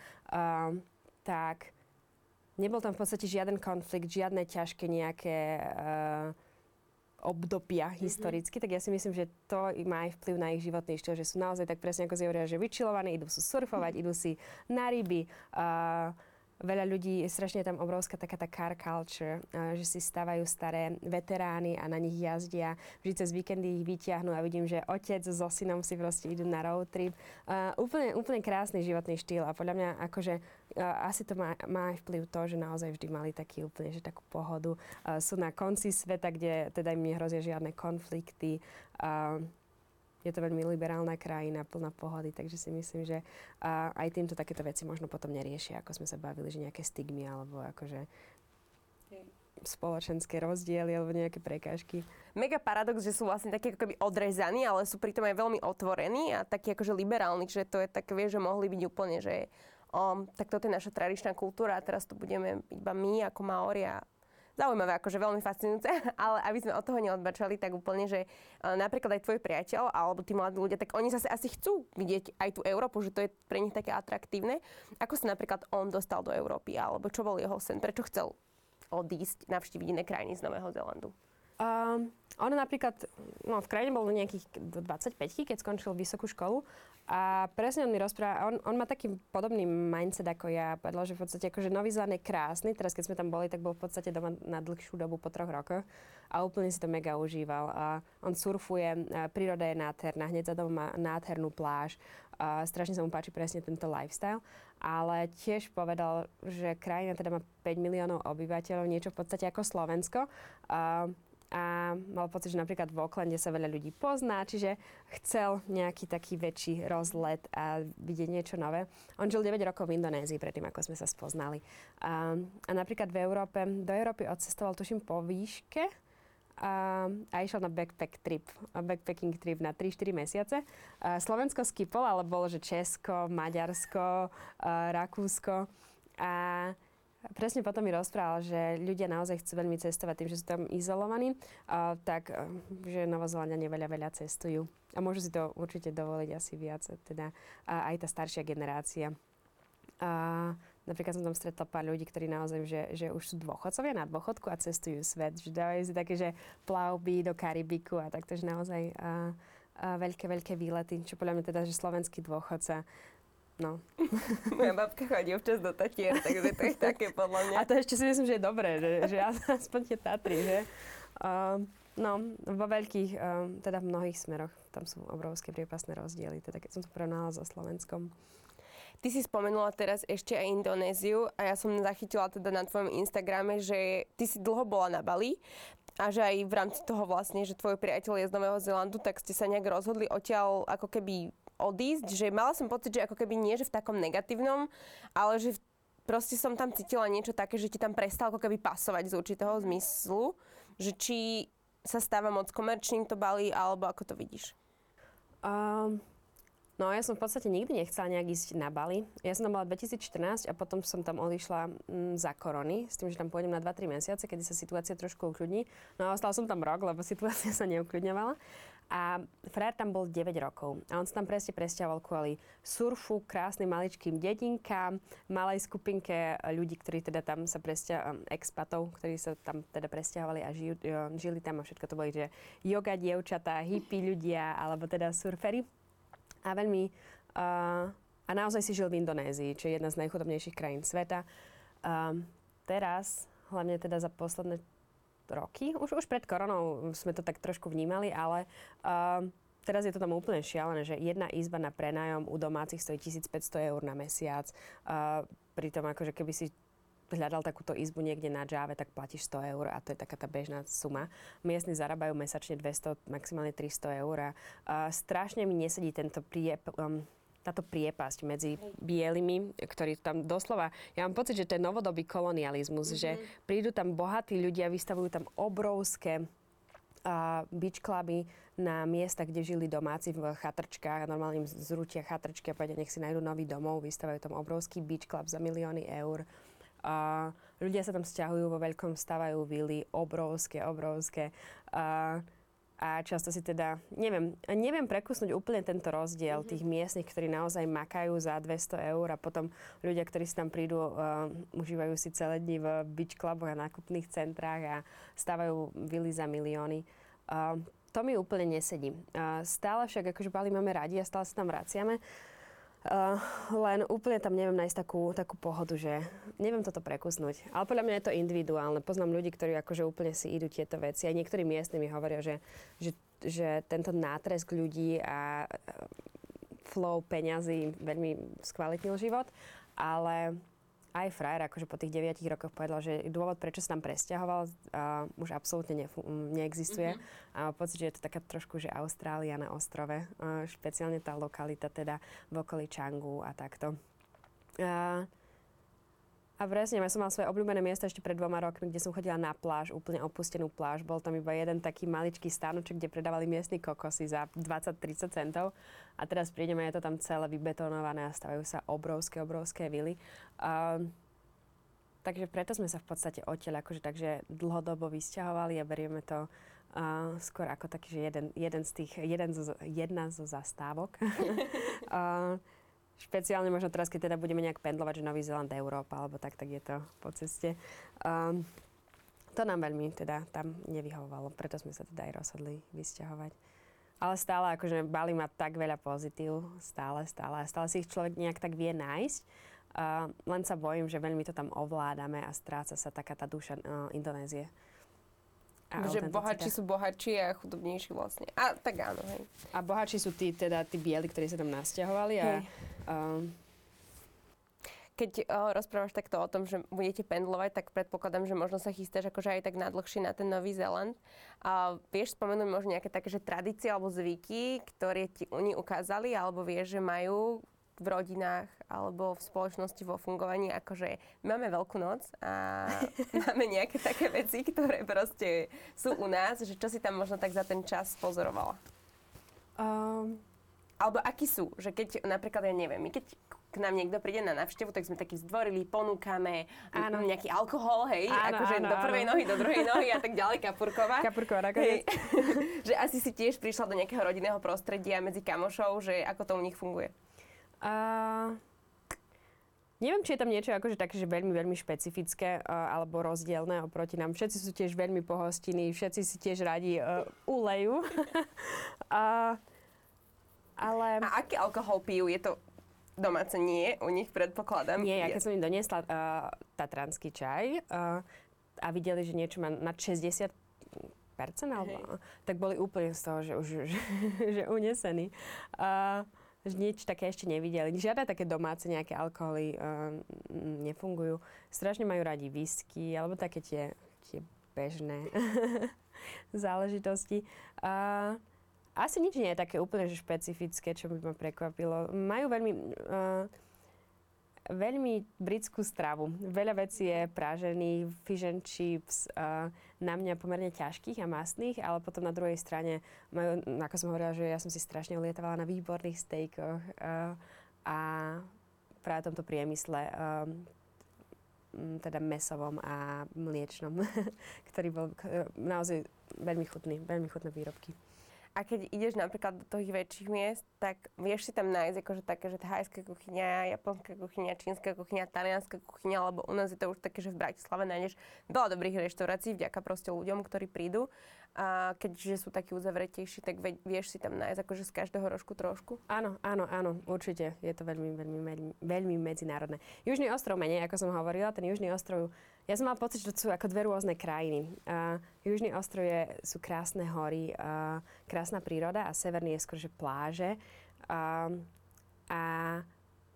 tak nebol tam v podstate žiaden konflikt, žiadne ťažké nejaké obdobia historicky, tak ja si myslím, že to má aj vplyv na ich životný štýl, že sú naozaj tak presne ako si hovoria, že vyčilovaní, idú si surfovať, idú si na ryby, veľa ľudí, strašne tam obrovská taká tá car culture, že si stavajú staré veterány a na nich jazdia. Vždy cez víkendy ich vyťahnú a vidím, že otec so synom si proste idú na road trip. Úplne krásny životný štýl a podľa mňa akože asi to má aj vplyv to, že naozaj vždy mali taký úplne, že takú pohodu. Sú na konci sveta, kde teda im nehrozia žiadne konflikty. Je to veľmi liberálna krajina, plná pohody, takže si myslím, že aj týmto takéto veci možno potom neriešia, ako sme sa bavili, že nejaké stigmy alebo akože spoločenské rozdiely alebo nejaké prekážky. Mega paradox, že sú vlastne takí ako keby odrezaní, ale sú pritom aj veľmi otvorení a takí akože liberálni, že to je také, vieš, že mohli byť úplne, že tak toto je naša tradičná kultúra a teraz tu budeme iba my ako Maori. Zaujímavé, akože veľmi fascinujúce, ale aby sme od toho neodbačali, tak úplne, že napríklad aj tvoj priateľ alebo tí mladí ľudia, tak oni zase asi chcú vidieť aj tú Európu, že to je pre nich také atraktívne. Ako sa napríklad on dostal do Európy, alebo čo bol jeho sen? Prečo chcel odísť navštíviť iné krajiny z Nového Zélandu? On napríklad, v krajine bol nejakých 25-ky, keď skončil vysokú školu a presne on mi rozpráva, on má taký podobný mindset ako ja, povedal, že v podstate akože Nový Zéland je krásny, teraz keď sme tam boli, tak bol v podstate doma na dlhšiu dobu po 3 rokoch a úplne si to mega užíval a on surfuje, príroda je nádherná, hneď za domom má nádhernú pláž, strašne sa mu páči presne tento lifestyle, ale tiež povedal, že krajina teda má 5 miliónov obyvateľov, niečo v podstate ako Slovensko. A mal pocit, že napríklad v Aucklande sa veľa ľudí pozná, čiže chcel nejaký taký väčší rozlet a vidieť niečo nové. On žil 9 rokov v Indonézii predtým, ako sme sa spoznali. A napríklad v Európe, do Európy odcestoval, tuším, po výške a išiel na backpacking trip na 3-4 mesiace. Slovensko skipol, ale bolo, že Česko, Maďarsko, Rakúsko a presne potom mi rozprával, že ľudia naozaj chcú veľmi cestovať tým, že sú tam izolovaní, že Novozelanďania veľa cestujú. A môžu si to určite dovoliť asi viac, teda aj tá staršia generácia. Napríklad som tam stretla pár ľudí, ktorí naozaj, že už sú dôchodcovia na dôchodku a cestujú svet. Že dávajú si také, že plavby do Karibiku a takto, že naozaj veľké výlety. Čo podľa mňa teda, že slovenský dôchodca Moja babka chodí občas do Tatier, takže to je také podľa mňa. A to ešte si myslím, že je dobré, že aspoň tie Tatry, že? Vo veľkých, teda v mnohých smeroch, tam sú obrovské priepasné rozdiely, teda keď som to porovnala so Slovenskom. Ty si spomenula teraz ešte aj Indonéziu a ja som zachytila teda na tvojom Instagrame, že ty si dlho bola na Bali a že aj v rámci toho vlastne, že tvoj priateľ je z Nového Zélandu, tak ste sa nejak rozhodli odtiaľ ako keby odísť, že mala som pocit, že ako keby nie, že v takom negatívnom, ale že proste som tam cítila niečo také, že ti tam prestal ako keby pasovať z určitého zmyslu, že či sa stáva moc komerčným to Bali, alebo ako to vidíš? No ja som v podstate nikdy nechcela nejak ísť na Bali. Ja som tam bola 2014 a potom som tam odišla za korony, s tým, že tam pôjdem na 2-3 mesiace, kedy sa situácia trošku ukľudní. No a ostala som tam rok, lebo situácia sa neukľudňovala. A frajer tam bol 9 rokov a on sa tam presne presťahoval kvôli surfu, krásnym maličkým dedinkám, malej skupinke ľudí, ktorí teda tam sa expatov, ktorí sa tam teda presťahovali a žili tam a všetko to boli, že yoga dievčatá, hippie ľudia alebo teda surfery. A veľmi... a naozaj si žil v Indonézii, čo je jedna z najchudobnejších krajín sveta. Teraz, hlavne teda za posledné roky, už pred koronou sme to tak trošku vnímali, ale teraz je to tam úplne šialené, že jedna izba na prenájom u domácich stojí 1500 eur na mesiac. Pritom akože keby si hľadal takúto izbu niekde na Džáve, tak platíš 100 eur a to je taká tá bežná suma. Miestni zarábajú mesačne 200, maximálne 300 eur a strašne mi nesedí táto priepasť medzi bielými, ktorí tam doslova... Ja mám pocit, že to je novodobý kolonializmus, že prídu tam bohatí ľudia, vystavujú tam obrovské beach cluby na miesta, kde žili domáci v chatrčkách a normálne zrútia chatrčky a povedia, nech si nájdu nový domov, vystavujú tam obrovský beach club za milióny eur. Ľudia sa tam sťahujú, vo veľkom stavajú vily, obrovské. A často si teda, neviem prekusnúť úplne tento rozdiel tých miestnych, ktorí naozaj makajú za 200 eur a potom ľudia, ktorí si tam prídu, užívajú si celé dni v beach cluboch a nákupných centrách a stavajú vily za milióny. To mi úplne nesedí. Stále však, akože Bali máme radi a stále sa tam vraciame. Len úplne tam neviem nájsť takú pohodu, že neviem toto prekusnúť. Ale podľa mňa je to individuálne. Poznám ľudí, ktorí akože úplne si idú tieto veci. Aj niektorí miestni mi hovoria, že tento nátresk ľudí a flow peňazí veľmi skvalitnil život. Ale aj frajer akože po tých 9 rokoch povedal, že dôvod, prečo sa tam presťahoval, už absolútne neexistuje. A pocit, že je to taká trošku, že Austrália na ostrove. Špeciálne tá lokalita teda v okolí Changu a takto. A presne, ja som mal svoje obľúbené miesto ešte pred 2 rokmi, kde som chodila na pláž, úplne opustenú pláž. Bol tam iba jeden taký maličký stánoček, kde predávali miestni kokosy za 20-30 centov. A teraz prídeme, je to tam celé vybetonované a stavajú sa obrovské vily. Takže preto sme sa v podstate odtiaľ akože takže dlhodobo vysťahovali a berieme to skôr ako taký, že jedna zo zastávok. Špeciálne možno teraz, keď teda budeme nejak pendlovať, že Nový Zéland, Európa, alebo tak je to po ceste. To nám veľmi teda tam nevyhovovalo, preto sme sa teda aj rozhodli vysťahovať. Ale stále, akože Bali má tak veľa pozitív, stále si ich človek nejak tak vie nájsť. Len sa bojím, že veľmi to tam ovládame a stráca sa taká tá duša Indonézie. Že bohatší sú bohatší a chudobnejší vlastne. A tak áno, hej. A bohatší sú tí bieli, ktorí sa tam nasťahovali a... Keď rozprávaš takto o tom, že budete pendlovať, tak predpokladám, že možno sa chystáš akože aj tak na dlhšie na ten Nový Zéland. Vieš spomenúť možno nejaké také, že tradície alebo zvyky, ktoré ti oni ukázali, alebo vieš, že majú v rodinách alebo v spoločnosti vo fungovaní, akože máme Veľkú noc a máme nejaké také veci, ktoré proste sú u nás, že čo si tam možno tak za ten čas pozorovala? Alebo akí sú, že keď napríklad, ja neviem, keď k nám niekto príde na návštevu, tak sme takí zdvorili, ponúkame nejaký alkohol, hej, do prvej nohy, do druhej nohy a tak ďalej, Kapurková nakoniec. Že asi si tiež prišla do nejakého rodinného prostredia medzi kamošov, že ako to u nich funguje? Neviem, či je tam niečo akože také, že veľmi špecifické alebo rozdielne oproti nám. Všetci sú tiež veľmi pohostinní, všetci si tiež radi ulejú. Ale... A aký alkohol pijú? Je to domáce? Nie, u nich predpokladám. Nie, ja keď som im doniesla tatranský čaj a videli, že niečo má nad 60%, alebo, tak boli úplne z toho, že už že unesení. Nič také ešte nevideli. Žiadne také domáce nejaké alkoholy nefungujú. Strašne majú radi whisky alebo také tie bežné záležitosti. Asi nič nie je také úplne že špecifické, čo by ma prekvapilo. Majú veľmi... veľmi britskú stravu. Veľa vecí je prážených, fish and chips, na mňa pomerne ťažkých a mastných, ale potom na druhej strane, ako som hovorila, že ja som si strašne ulietovala na výborných stejkoch a práve v tomto priemysle, teda mesovom a mliečnom, ktorý bol naozaj veľmi chutné výrobky. A keď ideš napríklad do tých väčších miest, tak vieš si tam nájsť akože také, že thajská kuchyňa, japonská kuchyňa, čínska kuchyňa, talianska kuchyňa, lebo u nás je to už také, že v Bratislave nájdeš veľa dobrých reštaurácií vďaka proste ľuďom, ktorí prídu. A keďže sú takí uzavretejší, tak vieš si tam nájsť akože z každého rožku trošku. Áno, určite. Je to veľmi medzinárodné. Južný ostrov menej, ako som hovorila, ten Južný ostrov, ja som mala pocit, že to sú ako dve rôzne krajiny. Južný ostrov sú krásne hory, krásna príroda a severný je skôr, že pláže. A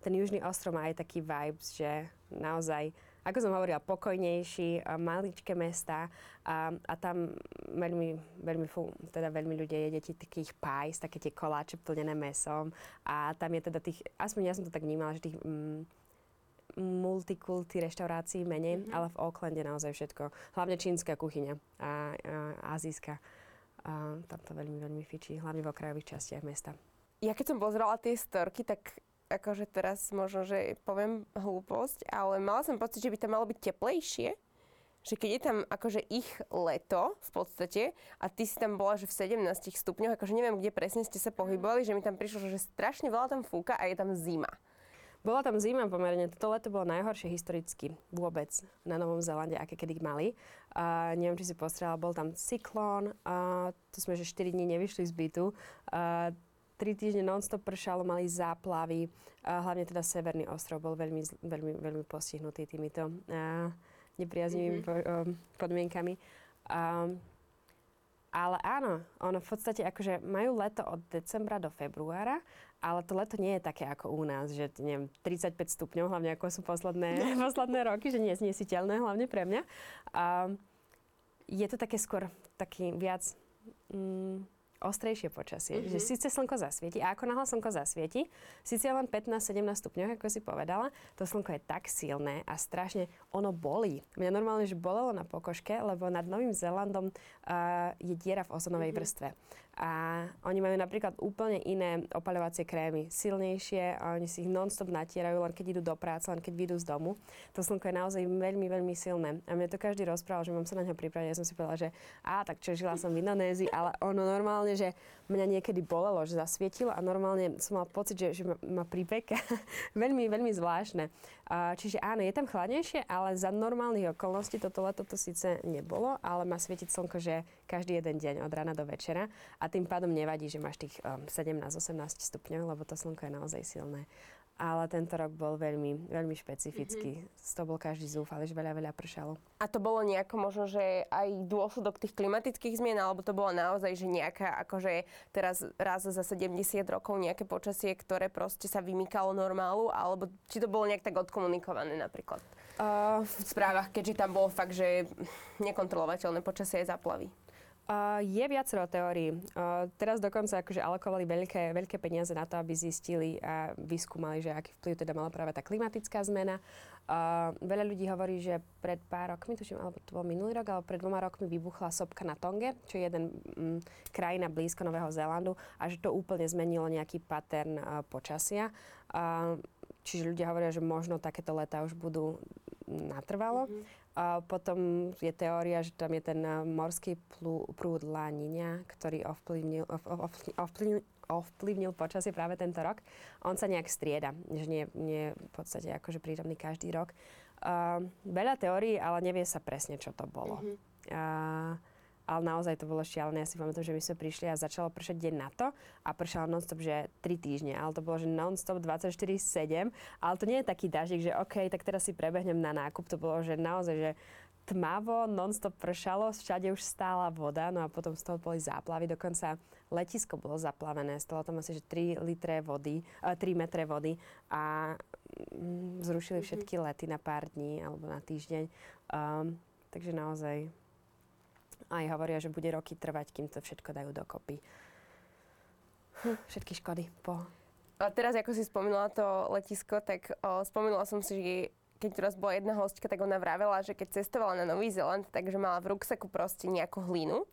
ten Južný ostrov má aj taký vibes, že naozaj, ako som hovorila, pokojnejší, maličké mesta a tam veľmi ľudia jedete takých pies, také tie koláče plnené mesom a tam je teda tých, aspoň ja som to tak vnímala, že tých multikulty reštaurácií menej, ale v Aucklande naozaj všetko, hlavne čínska kuchyňa a azijská. Tam to veľmi fičí, hlavne v okrajových častiach mesta. Ja keď som pozerala tie storky, tak akože teraz možno, že poviem hlúposť, ale mala som pocit, že by tam malo byť teplejšie. Že keď je tam akože ich leto v podstate a ty si tam bola, že v 17 stupňoch, akože neviem, kde presne ste sa pohybovali, že mi tam prišlo, že strašne veľa tam fúka a je tam zima. Bola tam zima pomerne. Toto leto bolo najhoršie historicky vôbec na Novom Zélande, aké kedy mali. Neviem, či si postrela, bol tam cyklón, tu sme že 4 dní nevyšli z bytu. 3 týždne non-stop pršalo, mali záplavy. Hlavne teda Severný ostrov bol veľmi postihnutý týmito nepriaznivými podmienkami. Ale áno, ono v podstate akože majú leto od decembra do februára, ale to leto nie je také ako u nás, že neviem, 35 stupňov, hlavne ako sú posledné roky, že nie je znesiteľné, hlavne pre mňa. Je to také skôr taký viac ostrejšie počasie, že síce slnko zasvieti a ako náhle slnko zasvieti, síce len 15-17 stupňov, ako si povedala, to slnko je tak silné a strašne ono bolí. Mňa normálne, že bolelo na pokožke, lebo nad Novým Zélandom je diera v ozonovej vrstve. A oni majú napríklad úplne iné opaľovacie krémy, silnejšie, a oni si ich non-stop natierajú, len keď idú do práce, len keď vyjdú z domu. To slnko je naozaj veľmi silné. A mne to každý rozprával, že mám sa na ňo pripraviť. Ja som si povedala, že tak čo, žila som v Indonézii, ale ono normálne, že mňa niekedy bolelo, že zasvietilo a normálne som mala pocit, že ma pripeká. veľmi zvláštne. Čiže áno, je tam chladnejšie, ale za normálnych okolností toto leto to síce nebolo, ale má svietiť slnko, že každý jeden deň od rána do večera a tým pádom nevadí, že máš tých 17-18 stupňov, lebo to slnko je naozaj silné. Ale tento rok bol veľmi špecifický. Z toho bol každý zúfalý, že veľa pršalo. A to bolo nejako možno, že aj dôsledok tých klimatických zmien, alebo to bolo naozaj, že nejaká, akože teraz raz za 70 rokov nejaké počasie, ktoré proste sa vymýkalo normálu, alebo či to bolo nejak tak odkomunikované napríklad v správach, keďže tam bolo fakt, že nekontrolovateľné počasie aj záplavy? Je viacero teórií. Teraz dokonca akože alokovali veľké peniaze na to, aby zistili a vyskúmali, že aký vplyv teda mala práve tá klimatická zmena. Veľa ľudí hovorí, že pred pár rokmi, tuším, alebo to bol minulý rok, alebo pred 2 rokmi vybuchla sopka na Tonge, čo je jeden krajina blízko Nového Zélandu a že to úplne zmenilo nejaký pattern počasia. Čiže ľudia hovoria, že možno takéto letá už budú natrvalo. Potom je teória, že tam je ten morský prúd La Niña, ktorý ovplyvnil počasie práve tento rok. On sa nejak strieda, že nie je v podstate akože prítomný každý rok. Veľa teórií, ale nevie sa presne, čo to bolo. Ale naozaj to bolo šialené. Ja si pamätám, že my sme prišli a začalo pršať deň na to a pršalo non-stop, že 3 týždne. Ale to bolo, že non-stop 24/7. Ale to nie je taký daždík, že OK, tak teraz si prebehnem na nákup. To bolo, že naozaj, že tmavo, non-stop pršalo, všade už stála voda, no a potom z toho boli záplavy. Dokonca letisko bolo zaplavené. Stalo tam asi, že 3 metre vody a zrušili všetky lety na pár dní alebo na týždeň. Takže naozaj... Aj hovoria, že bude roky trvať, kým to všetko dajú dokopy. Všetky škody po A teraz, ako si spomínala to letisko, tak spomínala som si, že keď teraz bola jedna hostka, tak ona vravela, že keď cestovala na Nový Zéland, takže mala v ruksaku proste nejakú hlinu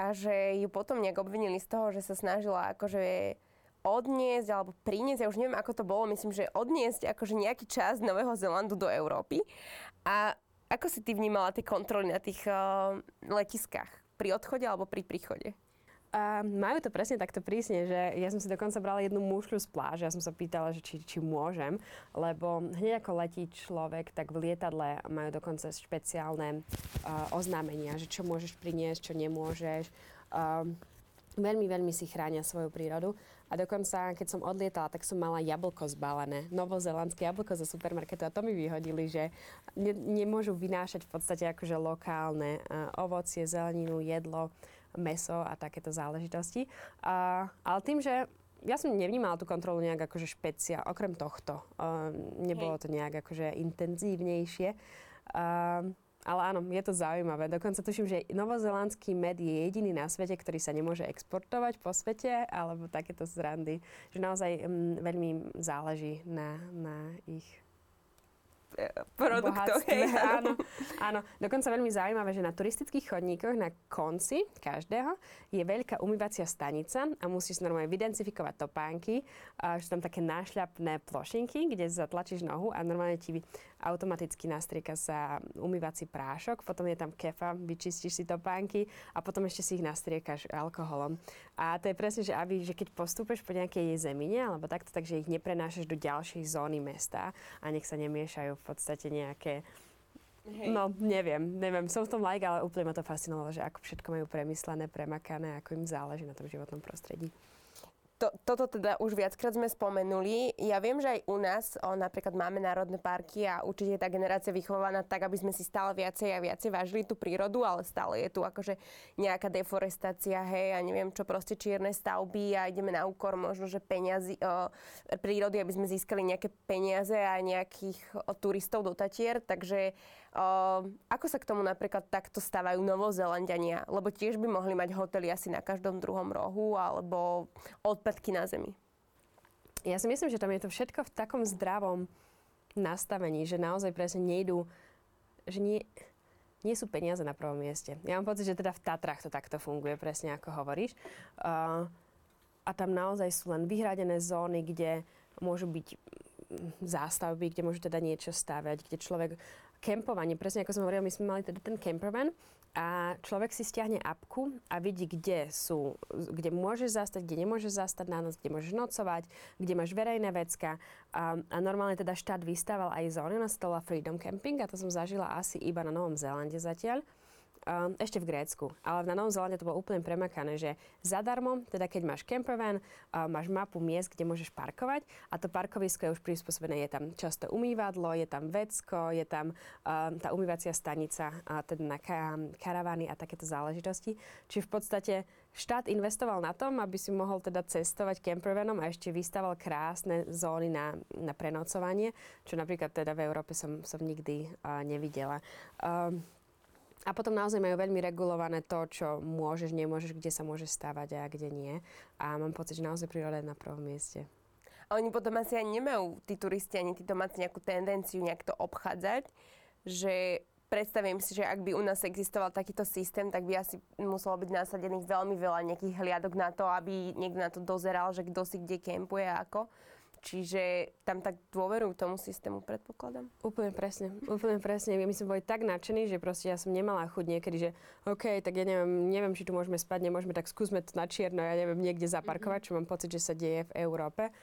a že ju potom nejak obvinili z toho, že sa snažila akože odniesť alebo priniesť, ja už neviem, ako to bolo, myslím, že odniesť akože nejaký čas Nového Zélandu do Európy. A ako si ty vnímala tie kontroly na tých letiskách? Pri odchode alebo pri príchode? Majú to presne takto prísne, že ja som si dokonca brala jednu mušľu z pláže, ja som sa pýtala, že či môžem, lebo hneď ako letí človek, tak v lietadle majú dokonca špeciálne oznámenia, že čo môžeš priniesť, čo nemôžeš. Veľmi, veľmi si chránia svoju prírodu a dokonca, keď som odlietala, tak som mala jablko zbalené, novozélandské jablko zo supermarketu a to mi vyhodili, že nemôžu vynášať v podstate akože lokálne ovocie, zeleninu, jedlo, mäso a takéto záležitosti. Ale tým, že ja som nevnímala tú kontrolu nejak akože špeciálne, okrem tohto. Nebolo to nejak akože intenzívnejšie. Ale áno, je to zaujímavé. Dokonca tuším, že novozélandský med je jediný na svete, ktorý sa nemôže exportovať po svete, alebo takéto srandy. Že naozaj veľmi záleží na ich produktoch. Áno, áno. Dokonca veľmi zaujímavé, že na turistických chodníkoch na konci každého je veľká umývacia stanica a musíš normálne identifikovať topánky. Sú tam také nášľapné plošinky, kde zatlačíš nohu a normálne ti automaticky nastrieka sa umývací prášok, potom je tam kefa, vyčistíš si topánky a potom ešte si ich nastriekaš alkoholom. A to je presne, že, že keď postúpeš po nejakej zemine alebo takto, takže ich neprenášaš do ďalšej zóny mesta a nech sa nemiešajú v podstate nejaké... Hej. No, neviem, som v tom laik, ale úplne ma to fascinovalo, že ako všetko majú premyslené, premakané, ako im záleží na tom životnom prostredí. Toto teda už viackrát sme spomenuli. Ja viem, že aj u nás napríklad máme národné parky a určite je tá generácia vychovaná tak, aby sme si stále viacej a viacej vážili tú prírodu, ale stále je tu akože nejaká deforestácia, hej, a neviem čo, proste čierne stavby a ideme na úkor možno, že peniazy, prírody, aby sme získali nejaké peniaze a nejakých turistov do Tatier. Takže ako sa k tomu napríklad takto stavajú Novozelanďania? Lebo tiež by mohli mať hotely asi na každom druhom rohu alebo odpadky na zemi. Ja si myslím, že tam je to všetko v takom zdravom nastavení, že naozaj presne nejdú, že nie sú peniaze na prvom mieste. Ja mám pocit, že teda v Tatrách to takto funguje, presne ako hovoríš. A tam naozaj sú len vyhradené zóny, kde môžu byť zástavby, kde môžu teda niečo stavať, kde človek... Kempovanie, presne ako som hovorila, my sme mali teda ten campervan a človek si stiahne apku a vidí, kde môžeš zastať, kde nemôžeš zastať na noc, kde môžeš nocovať, kde máš verejné vecka. A normálne teda štát vystával aj zóny, ona sa Freedom Camping a to som zažila asi iba na Novom Zélande zatiaľ. Ešte v Grécku, ale na Novom Zélande to bolo úplne premakané, že zadarmo, teda keď máš campervan, máš mapu miest, kde môžeš parkovať a to parkovisko je už prispôsobené, je tam často umývadlo, je tam vecko, je tam tá umývacia stanica teda na karavány a takéto záležitosti. Čiže v podstate štát investoval na tom, aby si mohol teda cestovať campervanom a ešte vystával krásne zóny na prenocovanie, čo napríklad teda v Európe som nikdy nevidela. A potom naozaj majú veľmi regulované to, čo môžeš, nemôžeš, kde sa môžeš stávať a kde nie. A mám pocit, že naozaj príroda je na prvom mieste. A oni potom asi ani nemajú, tí turisti, ani tí domáci nejakú tendenciu nejak to obchádzať, že predstavím si, že ak by u nás existoval takýto systém, tak by asi muselo byť nasadených veľmi veľa nejakých hliadok na to, aby niekto na to dozeral, že kto si kde kempuje a ako. Čiže tam tak dôverujú tomu systému, predpokladám? Úplne presne. My sme boli tak nadšení, že proste ja som nemala chuť niekedy, že OK, tak ja neviem, či tu môžeme spať, nemôžeme, tak skúsme to na čierno, ja neviem, niekde zaparkovať, čo mám pocit, že sa deje v Európe.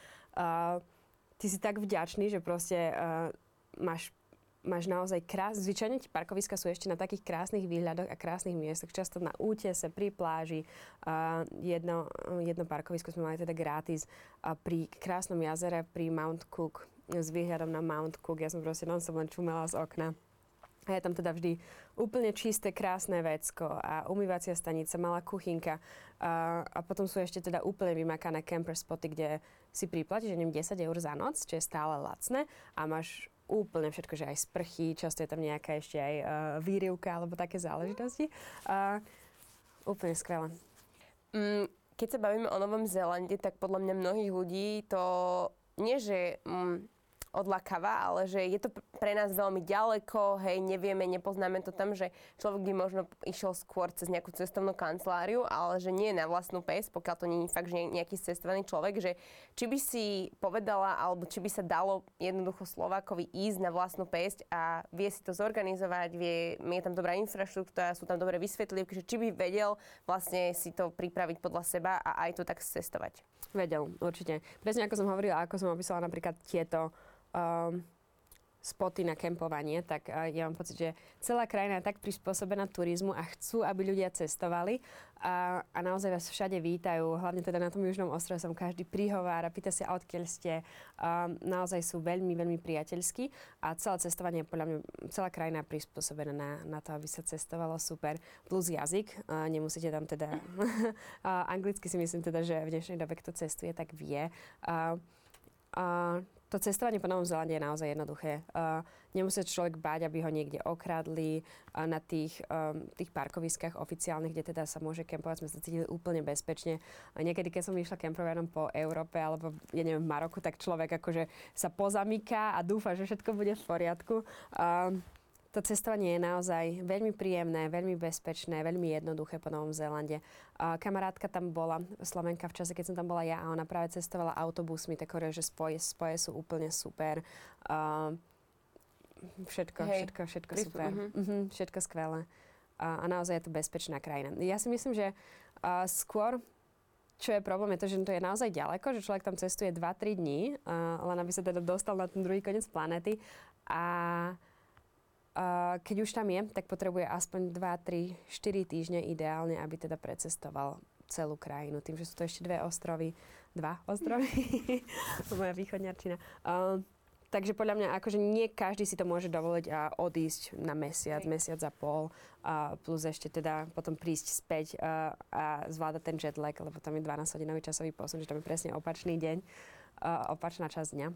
Ty si tak vďačný, že proste máš naozaj zvyčajne ti parkoviska sú ešte na takých krásnych výhľadoch a krásnych miestach, často na útese, pri pláži. Jedno parkovisko sme mali teda gratis pri krásnom jazere, pri Mount Cook, s výhľadom na Mount Cook. Ja som proste len čumela z okna. A je tam teda vždy úplne čisté, krásne vecko a umývacia stanica, malá kuchynka. A potom sú ešte teda úplne vymakané camper spoty, kde si priplatíš 10 € za noc, čo je stále lacné a máš úplne všetko, že aj sprchy, často je tam nejaká ešte aj výrivka alebo také záležitosti. Úplne skvelé. keď sa bavíme o Novom Zélande, tak podľa mňa mnohých ľudí to nie, že odlákava, ale že je to pre nás veľmi ďaleko, hej, nevieme, nepoznáme to tam, že človek by možno išiel skôr cez nejakú cestovnú kanceláriu, ale že nie na vlastnú pes, pokiaľ to nie je fakt nejaký cestovaný človek, že či by si povedala, alebo či by sa dalo jednoducho Slovákovi ísť na vlastnú pes a vie si to zorganizovať, je tam dobrá infraštruktúra, sú tam dobré vysvetlivky, že či by vedel vlastne si to pripraviť podľa seba a aj to tak cestovať. Vedel, určite. Presne ako som hovorila, ako som opísala napríklad tieto spoty na kempovanie, tak ja mám pocit, že celá krajina je tak prispôsobená turizmu a chcú, aby ľudia cestovali a naozaj vás všade vítajú, hlavne teda na tom Južnom ostrove som každý prihovára, pýta sa odkiaľ ste, naozaj sú veľmi, veľmi priateľskí a celé cestovanie je podľa mňa, celá krajina je prispôsobená na to, aby sa cestovalo super, plus jazyk, nemusíte tam teda, anglicky si myslím teda, že v dnešnej dobe kto cestuje, tak vie. To cestovanie po Novom Zélande je naozaj jednoduché. Nemusí človek báť, aby ho niekde okradli. Na tých parkoviskách oficiálnych, kde teda sa môže kempovať, sme sa cítili úplne bezpečne. Niekedy, keď som išla kempovánom po Európe alebo v Maroku, tak človek akože sa pozamyká a dúfa, že všetko bude v poriadku. To cestovanie je naozaj veľmi príjemné, veľmi bezpečné, veľmi jednoduché po Novom Zélande. Kamarátka tam bola, Slovenka, v čase, keď som tam bola ja a ona práve cestovala autobusmi, tak hovorí, že spoje sú úplne super. Všetko super. Všetko skvelé. A naozaj je to bezpečná krajina. Ja si myslím, že skôr, čo je problém, je to, že to je naozaj ďaleko, že človek tam cestuje 2-3 dní, len aby sa teda dostal na ten druhý koniec planety. A keď už tam je, tak potrebuje aspoň 2, 3, 4 týždne ideálne, aby teda precestoval celú krajinu. Tým, že sú to ešte dva ostrovy, to moja východňarčina. Takže podľa mňa, akože nie každý si to môže dovoliť a odísť na mesiac a pol, plus ešte teda potom prísť späť a zvládať ten jet lag, lebo tam je 12-hodinový časový posun, že tam je presne opačný deň, opačná časť dňa.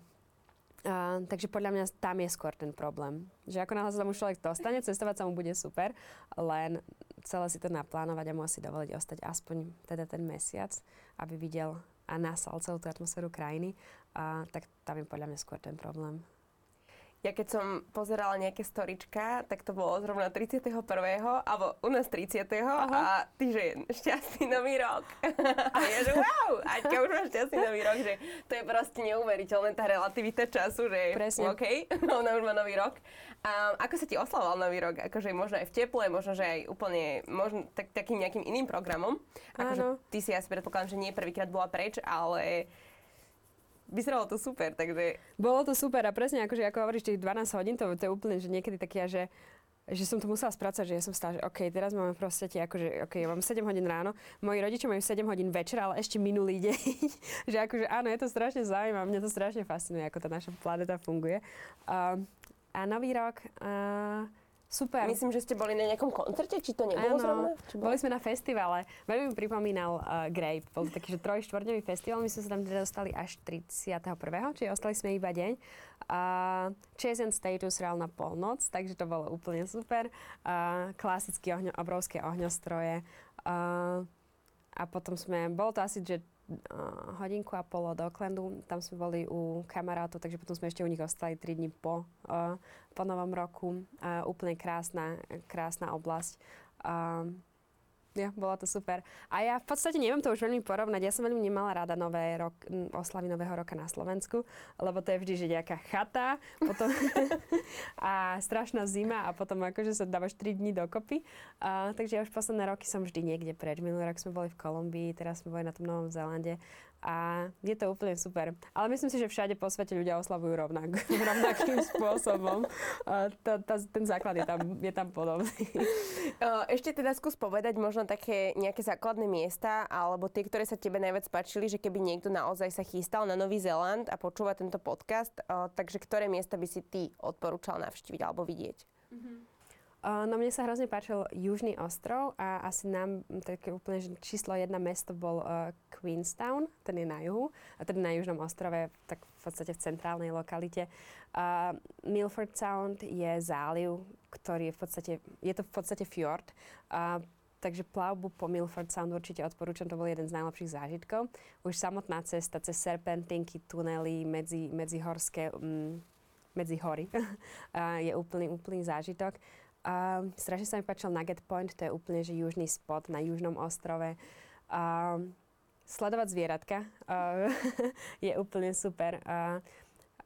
Takže podľa mňa tam je skôr ten problém, že ako náhle sa tam už človek dostane, cestovať sa mu bude super, len celé si to naplánovať a musí dovoliť ostať aspoň teda ten mesiac, aby videl a nasal celú tú atmosféru krajiny, tak tam je podľa mňa skôr ten problém. Ja keď som pozerala nejaké storička, tak to bolo zrovna 31. alebo u nás 30. Aha. A ty, že šťastný nový rok. A ja, že wow, Aťka už má šťastný nový rok, že to je proste neuveriteľné, tá relativita času, že presne. OK, ona už má nový rok. A ako sa ti oslavoval nový rok? Akože možno aj v teple, možno, že aj úplne, možno takým nejakým iným programom. Akože ty si, ja si predpokladám, že nie prvýkrát bola preč, ale vyzeralo to super, takže bolo to super a presne akože, ako hovoríš, tých 12 hodín, to je úplne, že niekedy takia, že som to musela spracovať, že ja som stála, že OK, teraz máme proste ja mám 7 hodín ráno, moji rodičia majú 7 hodín večera, ale ešte minulý deň, že akože áno, je to strašne zaujímavé, mňa to strašne fascinuje, ako tá naša planeta funguje. A nový rok, super. Myslím, že ste boli na nejakom koncerte, či to nebolo zrovna? Boli sme na festivale. Veľmi mi pripomínal Grape. Bol to taký, že 3-4-dňový festival. My sme sa tam teda dostali až 31., čiže ostali sme iba deň. Chase and Status hral na polnoc, takže to bolo úplne super. Klasické obrovské ohňostroje. A potom bolo to asi, že hodinku a pol do Aucklandu. Tam sme boli u kamarátov, takže potom sme ešte u nich ostali 3 dní po novom roku. Úplne krásna oblasť. Bolo to super. A ja v podstate neviem to už veľmi porovnať. Ja som veľmi nemala rada oslavy Nového roka na Slovensku, lebo to je vždy, že nejaká chata potom a strašná zima a potom akože sa dávaš 3 dní dokopy. Takže ja už posledné roky som vždy niekde preč. Minulý rok sme boli v Kolumbii, teraz sme boli na tom Novom Zélande. A je to úplne super. Ale myslím si, že všade po svete ľudia oslavujú rovnakým spôsobom. Ten základ je tam podobný. Ešte teda skús povedať možno také nejaké základné miesta, alebo tie, ktoré sa tebe najviac páčili, že keby niekto naozaj sa chystal na Nový Zéland a počúva tento podcast, takže ktoré miesta by si ty odporúčal navštíviť alebo vidieť? Mm-hmm. No mne sa hrozne páčil Južný ostrov a asi nám také úplne číslo 1 mesto bol Queenstown, ten je na juhu, a teda na Južnom ostrove, tak v podstate v centrálnej lokalite. Milford Sound je záliv, ktorý je v podstate fjord. Takže plavbu po Milford Sound určite odporúčam, to bol jeden z najlepších zážitkov. Už samotná cesta cez serpentinky, tunely, medzi hory je úplný zážitok. Strašne sa mi páčil Nugget Point, to je úplne že južný spot na južnom ostrove. Sledovať zvieratka je úplne super.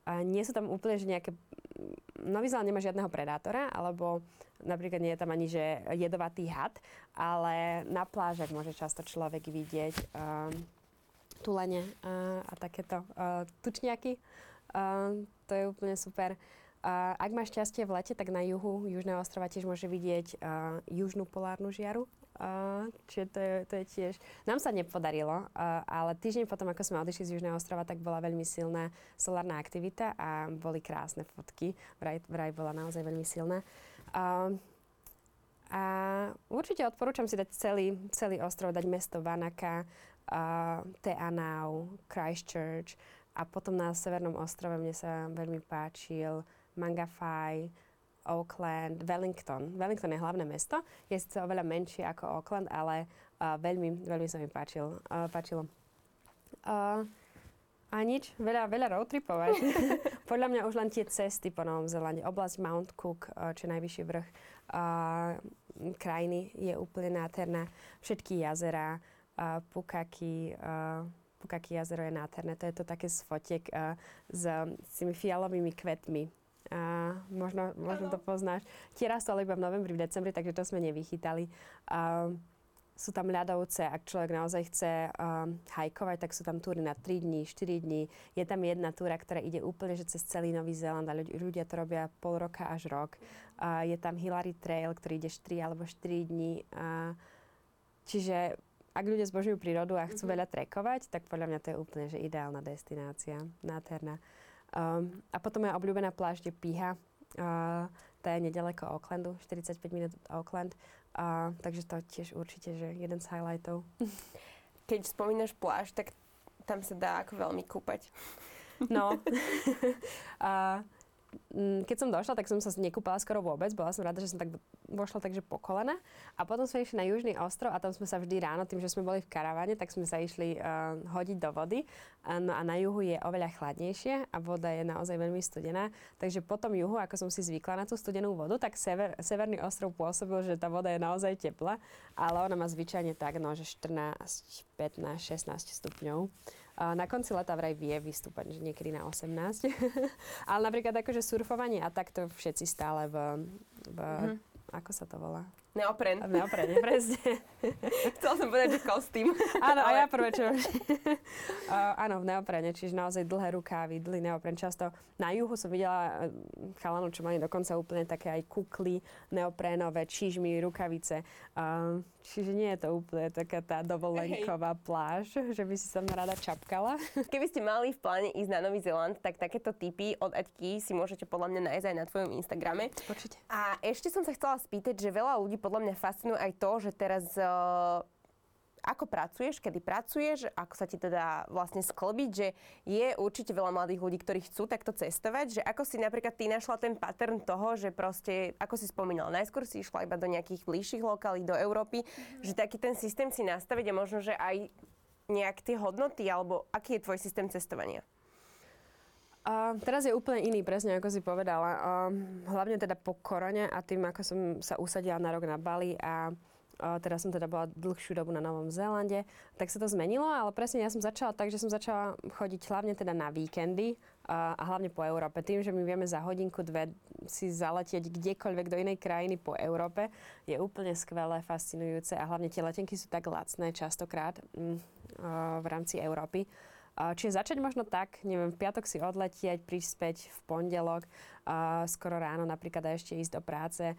A nie sú tam úplne že nejaké... Nový Zéland nemá žiadneho predátora, alebo napríklad nie je tam ani že jedovatý had, ale na plážach môže často človek vidieť tulene a takéto tučniaky. To je úplne super. Ak máš šťastie v lete, tak na juhu Južného ostrova tiež môže vidieť južnú polárnu žiaru. Čiže to je tiež... Nám sa nepodarilo, ale týždeň potom, ako sme odišli z Južného ostrova, tak bola veľmi silná solárna aktivita a boli krásne fotky. Vraj bola naozaj veľmi silná. A určite odporúčam si dať celý ostrov, dať mesto Wanaka, Te Anau, Christchurch a potom na severnom ostrove mne sa veľmi páčil Mangafai, Auckland, Wellington. Wellington je hlavné mesto, je síce oveľa menšie ako Auckland, ale veľmi sa mi páčilo. A nič, veľa roadtripov. Podľa mňa už len tie cesty po Novom Zelande. Oblasť Mount Cook, čo je najvyšší vrch krajiny, je úplne nádherná. Všetky jazerá, Pukaki, Pukaki jazero je nádherné. To je to také z fotiek s tými fialovými kvetmi. Možno to poznáš. Tie rastú ale iba v novembri, v decembri, takže to sme nevychytali. Sú tam ľadovce, ak človek naozaj chce hajkovať, tak sú tam túry na 3 dní, 4 dní. Je tam jedna túra, ktorá ide úplne že cez celý Nový Zéland a ľudia to robia pol roka až rok. Je tam Hillary Trail, ktorý ide 3 alebo 4 dní. Čiže ak ľudia zbožujú prírodu a chcú veľa trekovať, tak podľa mňa to je úplne že ideálna destinácia. Nádherná. A potom je obľúbená pláž, kde Píha, tá je nedaleko Aucklandu, 45 minút od Auckland, takže to tiež určite, že jeden z highlightov. Keď spomínaš pláž, tak tam sa dá ako veľmi kúpať. No. Keď som došla, tak som sa nekúpala skoro vôbec, bola som rada, že som tak vošla takže po kolena. A potom sme išli na Južný ostrov a tam sme sa vždy ráno, tým, že sme boli v karavane, tak sme sa išli hodiť do vody. No a na juhu je oveľa chladnejšie a voda je naozaj veľmi studená. Takže po tom juhu, ako som si zvykla na tú studenú vodu, tak severný ostrov pôsobil, že tá voda je naozaj teplá, ale ona má zvyčajne tak, no, že 14, 15, 16 stupňov. Na konci leta vraj vie vystúpať, že niekedy na 18. Ale napríklad akože surfovanie a takto všetci stále ako sa to volá? Neopren. Neopren, presne. Chcela som povedať, že kostým. Áno, ale... a ja prvé čo. Áno, v neoprene, čiže naozaj dlhé rukávy, dlhý neopren. Často na juhu som videla chalanov, čo mali dokonca úplne také aj kukly, neoprenové, čižmy, rukavice. Čiže nie je to úplne taká tá dovolenková pláž, že by si sa rada čapkala. Keby ste mali v pláne ísť na Nový Zéland, tak takéto tipy od Aťky si môžete podľa mňa nájsť aj na tvojom Instagrame. Určite. A ešte som sa chcela spýtať, že veľa ľudí podľa mňa fascinuje aj to, že teraz ako pracuješ, kedy pracuješ, ako sa ti teda vlastne sklbiť, že je určite veľa mladých ľudí, ktorí chcú takto cestovať, že ako si napríklad ty našla ten pattern toho, že proste, ako si spomínala, najskôr si išla iba do nejakých bližších lokalí, do Európy, že taký ten systém si nastaviť a možno, že aj nejak tie hodnoty, alebo aký je tvoj systém cestovania? Teraz je úplne iný, presne ako si povedala. Hlavne teda po korone a tým, ako som sa usadila na rok na Bali a teraz som teda bola dlhšiu dobu na Novom Zélande, tak sa to zmenilo, ale presne ja som začala tak, že som začala chodiť hlavne teda na víkendy a hlavne po Európe. Tým, že my vieme za hodinku, dve si zaletieť kdekoľvek do inej krajiny po Európe, je úplne skvelé, fascinujúce a hlavne tie letenky sú tak lacné častokrát v rámci Európy. Čiže začať možno tak, neviem, v piatok si odletieť, prispäť v pondelok, skoro ráno napríklad a ešte ísť do práce.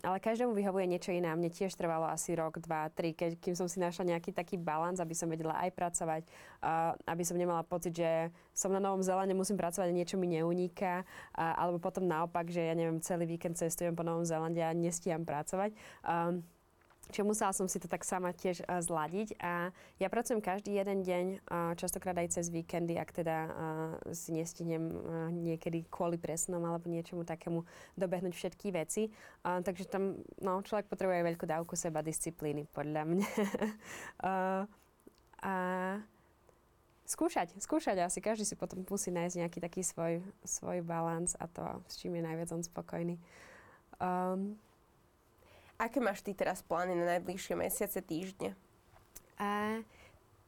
Ale každému vyhovuje niečo iné. Mne tiež trvalo asi rok, dva, tri, kým som si našla nejaký taký balans, aby som vedela aj pracovať, aby som nemala pocit, že som na Novom Zélande, musím pracovať a niečo mi neuniká. Alebo potom naopak, že ja neviem, celý víkend cestujem po Novom Zélande a nestíham pracovať. Čiže musela som si to tak sama tiež zladiť a ja pracujem každý jeden deň, častokrát aj cez víkendy, ak teda si nestihnem niekedy kvôli presnom alebo niečomu takému dobehnúť všetky veci. Takže tam no, človek potrebuje veľkú dávku seba disciplíny, podľa mňa. A skúšať asi, každý si potom musí nájsť nejaký taký svoj balans a to, s čím je najviac on spokojný. Aké máš ty teraz plány na najbližšie mesiace, týždne?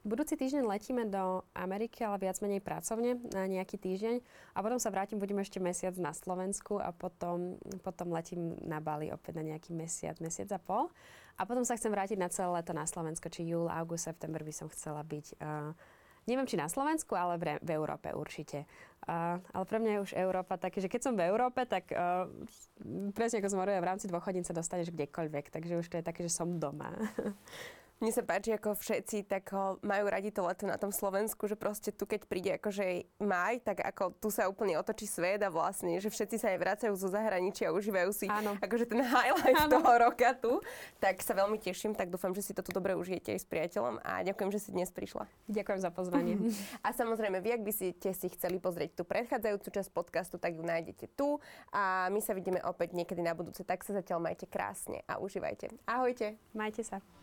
Budúci týždeň letíme do Ameriky, ale viac menej pracovne na nejaký týždeň. A potom sa vrátim, budem ešte mesiac na Slovensku a potom letím na Bali opäť na nejaký mesiac a pol. A potom sa chcem vrátiť na celé leto na Slovensko, či júl, august, september by som chcela byť. Neviem, či na Slovensku, ale v Európe určite. Ale pre mňa je už Európa také, že keď som v Európe, tak presne ako som hovorila, v rámci 2 hodín sa dostaneš kdekoľvek. Takže už to je také, že som doma. Mne sa páči, ako všetci tak majú radi to leto na tom Slovensku, že proste tu, keď príde akože máj, tak ako tu sa úplne otočí svet a vlastne, že všetci sa aj vracajú zo zahraničia a užívajú si akože ten highlight toho roka tu. Tak sa veľmi teším, tak dúfam, že si to tu dobre užijete aj s priateľom a ďakujem, že si dnes prišla. Ďakujem za pozvanie. A samozrejme, vy, ak by ste si chceli pozrieť tú predchádzajúcu časť podcastu, tak ju nájdete tu a my sa vidíme opäť niekedy na budúce. Tak sa zatiaľ majte krásne a užívajte. Ahojte. Majte sa.